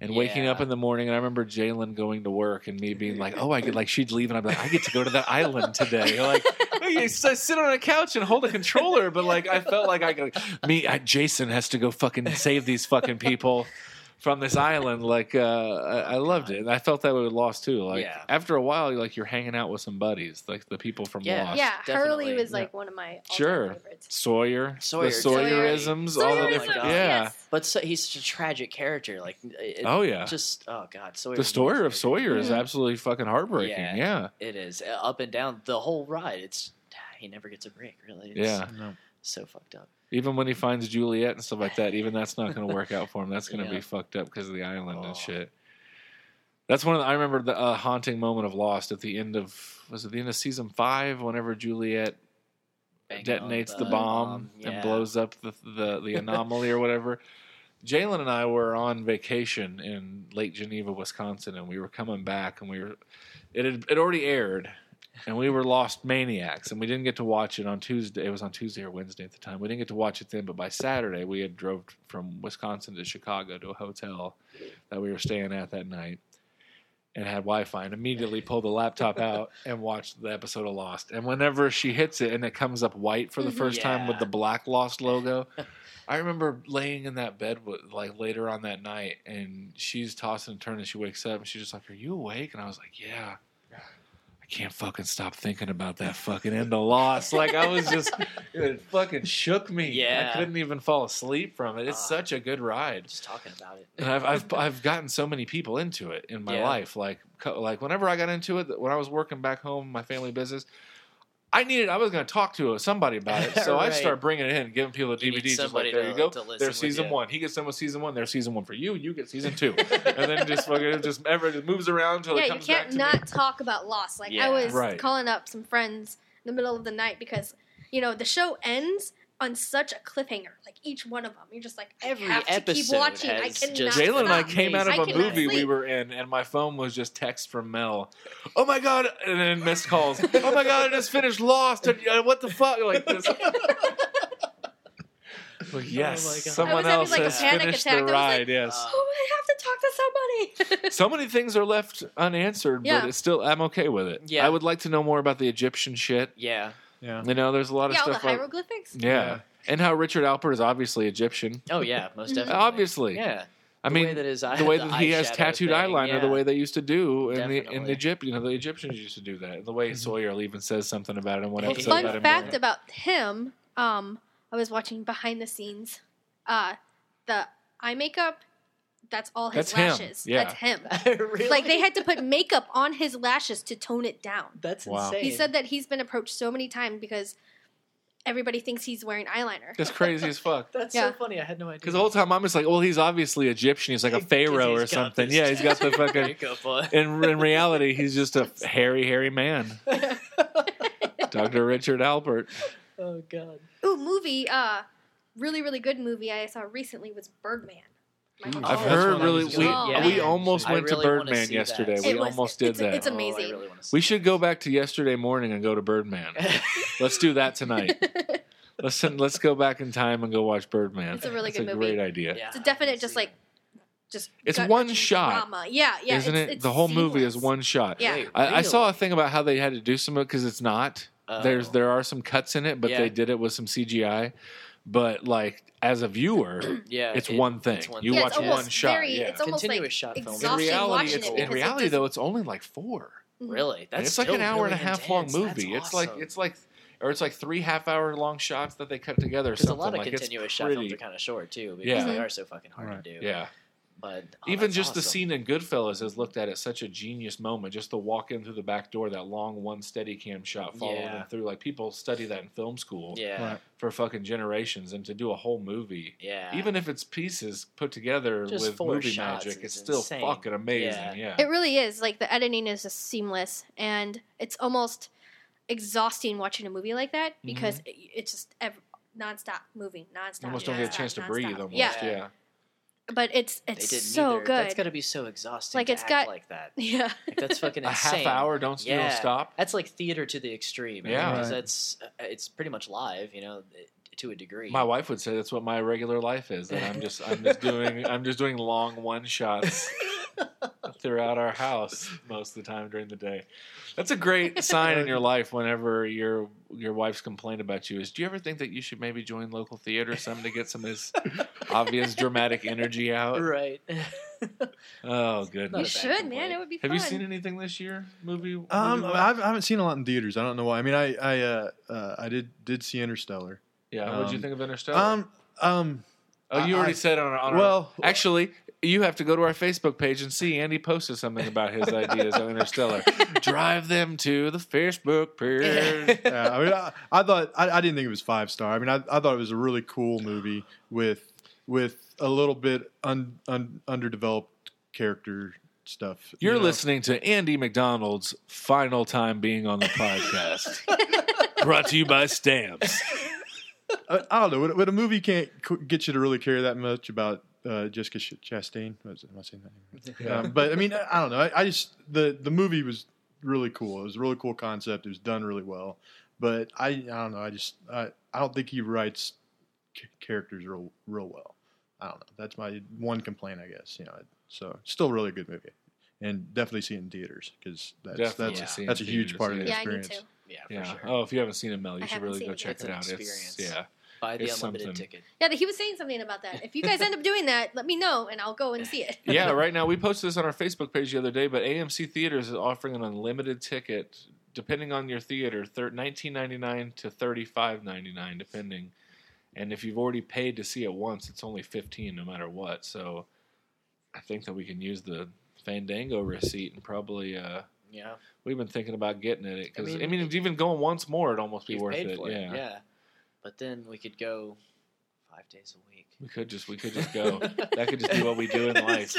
And waking yeah. up in the morning, and I remember Jalen going to work, and me being like, "Oh, I get like she'd leave, and I'm like, I get to go to that island today." You're like, I sit on a couch and hold a controller, but like, I felt like I could. Me, I, Jason has to go fucking save these fucking people from this island. Like, uh, I, I loved it, and I felt that way with Lost too. Like yeah. after a while, you're like you're hanging out with some buddies, like the people from yeah. Lost. Yeah, definitely. Hurley was like yeah. one of my all-time sure favorites. Sawyer, Sawyer, the Sawyerisms, Sawyer. all Sawyerisms. the different, oh yeah. Yes. But so, he's such a tragic character. Like, it, oh yeah, just oh god, Sawyer. The story of Sawyer is absolutely fucking heartbreaking. Yeah, yeah, it is up and down the whole ride. It's he never gets a break, really. It's yeah, so fucked up. Even when he finds Juliet and stuff like that, even that's not going to work out for him. That's going to yeah. be fucked up because of the island oh. and shit. That's one of the, I remember the uh, haunting moment of Lost at the end of was it the end of season five? Whenever Juliet. Bang detonates the, the bomb, bomb. Yeah. and blows up the the, the anomaly or whatever. Jalen and I were on vacation in Lake Geneva, Wisconsin, and we were coming back, and we were it had it already aired, and we were Lost maniacs, and we didn't get to watch it on Tuesday. It was on Tuesday or Wednesday at the time. We didn't get to watch it then, but by Saturday we had drove from Wisconsin to Chicago to a hotel that we were staying at that night. and had Wi-Fi, and immediately pulled the laptop out and watched the episode of Lost. And whenever she hits it and it comes up white for the first yeah. time with the black Lost logo, I remember laying in that bed with, like later on that night, and she's tossing and turning. She wakes up and she's just like, "Are you awake?" And I was like, "Yeah." Can't fucking stop thinking about that fucking end of Lost. Like, I was just, it fucking shook me. Yeah. I couldn't even fall asleep from it. It's uh, such a good ride. Just talking about it. And I've, I've, I've gotten so many people into it in my yeah. life. Like, like whenever I got into it, when I was working back home, my family business, I needed, I was going to talk to somebody about it. So right. I start bringing it in and giving people a D V D. Just like, there to, you go. There's season you. one. He gets done with season one. There's season one for you. You get season two. And then just fucking, just everything moves around until yeah, it comes back to me. Yeah, you can't not talk about Lost. Like, yeah. I was right. calling up some friends in the middle of the night because, you know, the show ends on such a cliffhanger. Like, each one of them. You're just like, every I have episode to keep watching. I cannot just Jalen and I came out of I a movie sleep. we were in, and my phone was just text from Mel. Oh, my God. And then missed calls. Oh, my God. I just finished Lost. What the fuck? Like this. Well, yes. Oh my God. Someone else like has finished attack. the ride. Like, yes. Oh, I have to talk to somebody. So many things are left unanswered, yeah. but it's still, I'm okay with it. Yeah. I would like to know more about the Egyptian shit. Yeah. Yeah, you know, there's a lot of yeah, stuff. Yeah, all the hieroglyphics. Like, yeah. yeah, and how Richard Alpert is obviously Egyptian. Oh yeah, most definitely. Obviously, yeah. I the mean, way that his eye, the way the that he has tattooed thing, eyeliner, yeah. the way they used to do in definitely. the in Egypt, you know, the Egyptians used to do that. The way mm-hmm. Sawyer even says something about it in one well, episode. Fun about fact him about him: um, I was watching behind the scenes, uh, the eye makeup. That's all his that's lashes. Him. Yeah. That's him. Really? Like, they had to put makeup on his lashes to tone it down. That's wow. insane. He said that he's been approached so many times because everybody thinks he's wearing eyeliner. That's crazy as fuck. That's yeah. so funny. I had no idea. Because the whole time I'm just like, well, he's obviously Egyptian. He's like a pharaoh or something. Yeah, he's got the fucking makeup on. In, in reality, he's just a hairy, hairy man. Doctor Richard Alpert. Oh, God. Ooh, movie. Uh, really, really good movie I saw recently was Birdman. Michael I've oh, heard really. We, yeah. we almost I went really to Birdman yesterday. That. We was, almost did it's, that. It's amazing. Oh, really we should go back to yesterday morning and go to Birdman. Let's do that tonight. Let's send, let's go back in time and go watch Birdman. It's a really it's good a movie. Great idea. Yeah, it's a definite, just like, just. It's one shot. Drama. Yeah, yeah. Isn't it's, it? It's the whole seamless. movie is one shot. Yeah. Wait, I, really? I saw a thing about how they had to do some of it because it's not. Oh. There's there are some cuts in it, but yeah. they did it with some C G I. But, like, as a viewer, yeah, it's, it, one thing. It's one thing. You yeah, watch one very, shot. Yeah. It's almost continuous like shot filming. In reality, it's, it in reality it though, it's only like four. Really? That's and it's like an hour really and a half intense. long movie. That's it's awesome. like it's like or it's like three half hour long shots that they cut together. Because a lot of like, continuous shot films are kind of short too, because yeah. they are so fucking hard right. to do. Yeah. But, oh, even just awesome. the scene in Goodfellas is looked at as such a genius moment. Just the walk in through the back door, that long one Steadicam shot following yeah. them through. Like, people study that in film school yeah. right. for fucking generations, and to do a whole movie, yeah. even if it's pieces put together just with movie magic, it's still insane. fucking amazing. Yeah. yeah, it really is. Like, the editing is just seamless, and it's almost exhausting watching a movie like that because mm-hmm. it, it's just ev- nonstop moving, nonstop. You almost yeah. don't get a chance to non-stop. breathe. Almost, yeah. yeah. But it's it's so either. good. That's got to be so exhausting. Like, to it's act got like that. Yeah, like, that's fucking insane. A half hour, don't yeah. stop. That's like theater to the extreme. Right? Yeah, because right. that's it's pretty much live. You know, to a degree. My wife would say that's what my regular life is. That I'm just I'm just doing I'm just doing long one shots throughout our house most of the time during the day. That's a great sign in your life. Whenever your your wife's complaint about you is, do you ever think that you should maybe join local theater some to get some of this obvious dramatic energy out? Right. Oh, goodness. You should, complaint. man. It would be. Have fun. you seen anything this year? Movie? movie um, I've, I haven't seen a lot in theaters. I don't know why. I mean, I I uh, uh, I did did see Interstellar. Yeah. Um, what did you think of Interstellar? Um. Um. Oh, you already I, said on our, on well, our, actually, you have to go to our Facebook page and see Andy posted something about his ideas on Interstellar. Drive them to the Facebook page. Yeah, I mean, I, I thought I, I didn't think it was five star. I mean, I, I thought it was a really cool movie with with a little bit un, un, underdeveloped character stuff. You're you know? listening to Andy McDonald's final time being on the podcast, brought to you by Stamps. I don't know. When a movie can't get you to really care that much about uh, Jessica Chastain, am I saying that? Yeah. Um, but I mean, I don't know. I, I just the, the movie was really cool. It was a really cool concept. It was done really well. But I, I don't know. I just I, I don't think he writes c- characters real real well. I don't know. That's my one complaint, I guess. You know. So still a really good movie. and definitely see it in theaters because that's that's, yeah. that's a huge theaters, part yeah. of the yeah, experience. I need to. Yeah, for yeah. sure. Oh, if you haven't seen it, Mel, you I should really go it. check it's it out. Experience. It's yeah. Buy the it's unlimited something. ticket. Yeah, he was saying something about that. If you guys end up doing that, let me know, and I'll go and see it. Yeah, right now, we posted this on our Facebook page the other day, but A M C Theaters is offering an unlimited ticket, depending on your theater, nineteen ninety-nine dollars to thirty-five ninety-nine dollars, depending. And if you've already paid to see it once, it's only fifteen dollars no matter what. So I think that we can use the Fandango receipt and probably... Uh, yeah. We've been thinking about getting it. Because, I mean, I mean it, even going once more, it'd almost be worth it. it. Yeah. yeah. But then we could go five days a week. We could just we could just go. That could just be what we do in life.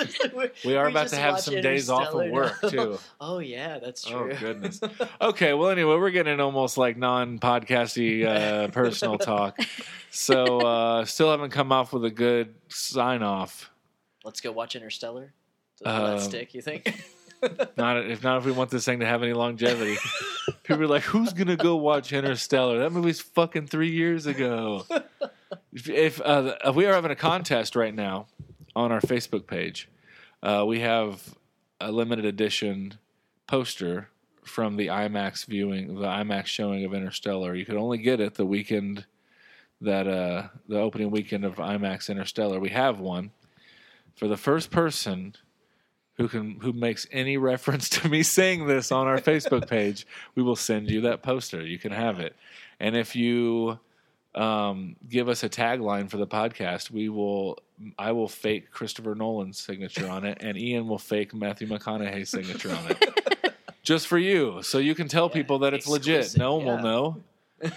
We are about to have some days off of work, too. Oh, yeah, that's true. Oh, goodness. Okay, well, anyway, we're getting almost like non-podcasty uh, personal talk. So uh, still haven't come off with a good sign-off. Let's go watch Interstellar. Does uh, that stick, you think? Not if not if we want this thing to have any longevity. People are like, who's gonna go watch Interstellar? That movie's fucking three years ago. If, if, uh, if we are having a contest right now on our Facebook page, uh, we have a limited edition poster from the IMAX viewing, the IMAX showing of Interstellar. You could only get it the weekend that uh, the opening weekend of IMAX Interstellar. We have one for the first person. Who can who makes any reference to me saying this on our Facebook page? We will send you that poster. You can have it, and if you um, give us a tagline for the podcast, we will. I will fake Christopher Nolan's signature on it, and Ian will fake Matthew McConaughey's signature on it, just for you, so you can tell yeah, people that it's legit. No one yeah. will know.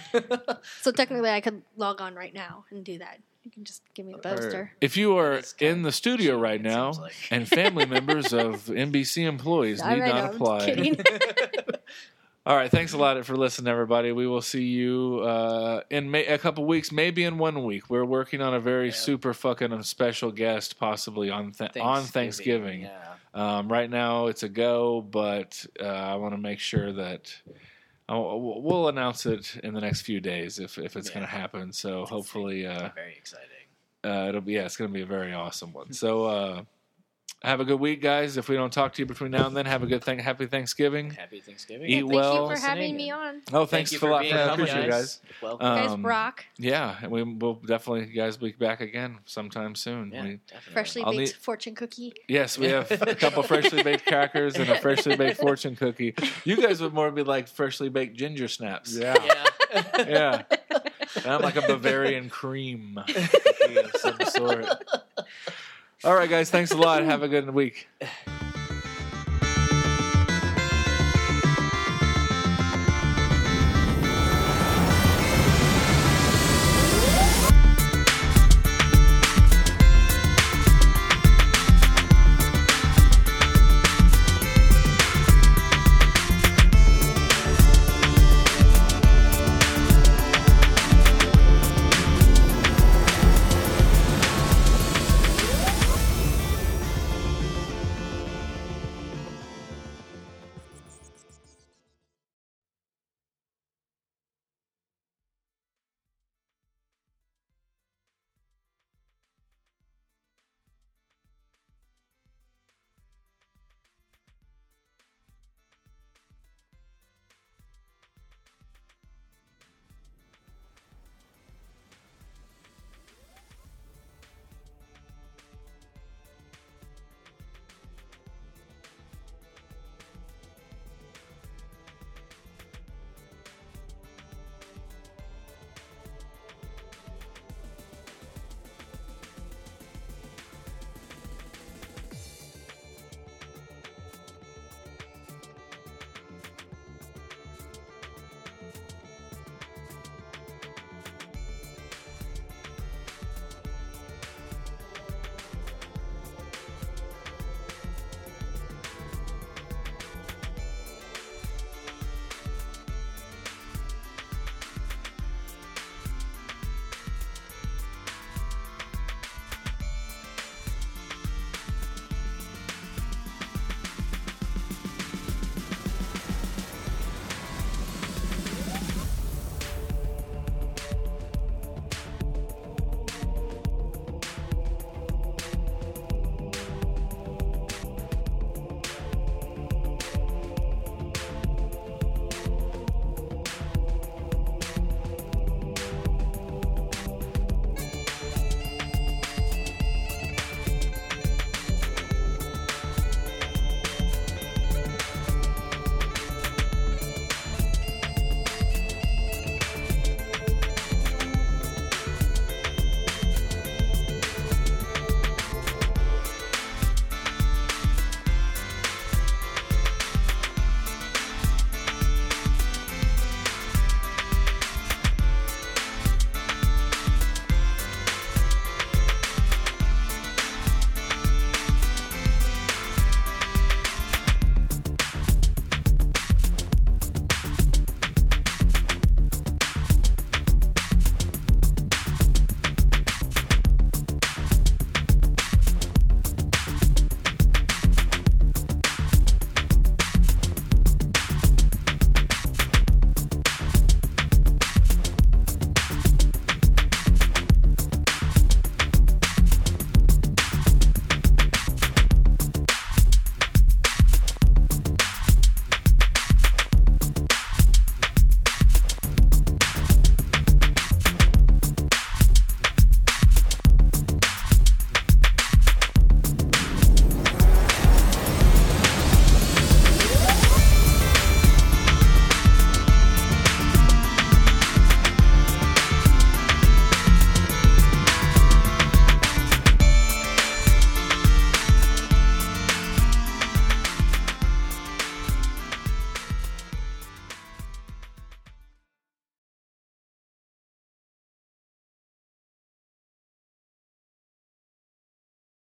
So technically, I could log on right now and do that. You can just give me the poster. If you are in the studio right now, like. And family members of N B C employees no, need right not now, apply. All right, thanks a lot for listening, everybody. We will see you uh, in may- a couple weeks, maybe in one week. We're working on a very yeah. super fucking special guest, possibly on th- Thanksgiving. on Thanksgiving. Yeah. Um, right now, it's a go, but uh, I want to make sure that. Oh, we'll announce it in the next few days if, if it's yeah. going to happen. So hopefully, uh, very exciting. Uh, it'll be yeah, it's going to be a very awesome one. So uh, have a good week, guys. If we don't talk to you between now and then, have a good thing. Happy Thanksgiving. Happy Thanksgiving. Eat yeah, thank well. Thank you for having me on. Oh, thanks thank you for a lot. I appreciate you guys. Welcome, um, you guys. Rock. Yeah, and we will definitely you guys be back again sometime soon. Yeah, we, freshly I'll baked need, fortune cookie. Yes, we have a couple freshly baked crackers and a freshly baked fortune cookie. You guys would more be like freshly baked ginger snaps. Yeah, yeah. yeah. And I'm like a Bavarian cream cookie of some sort. All right, guys. Thanks a lot. Have a good week.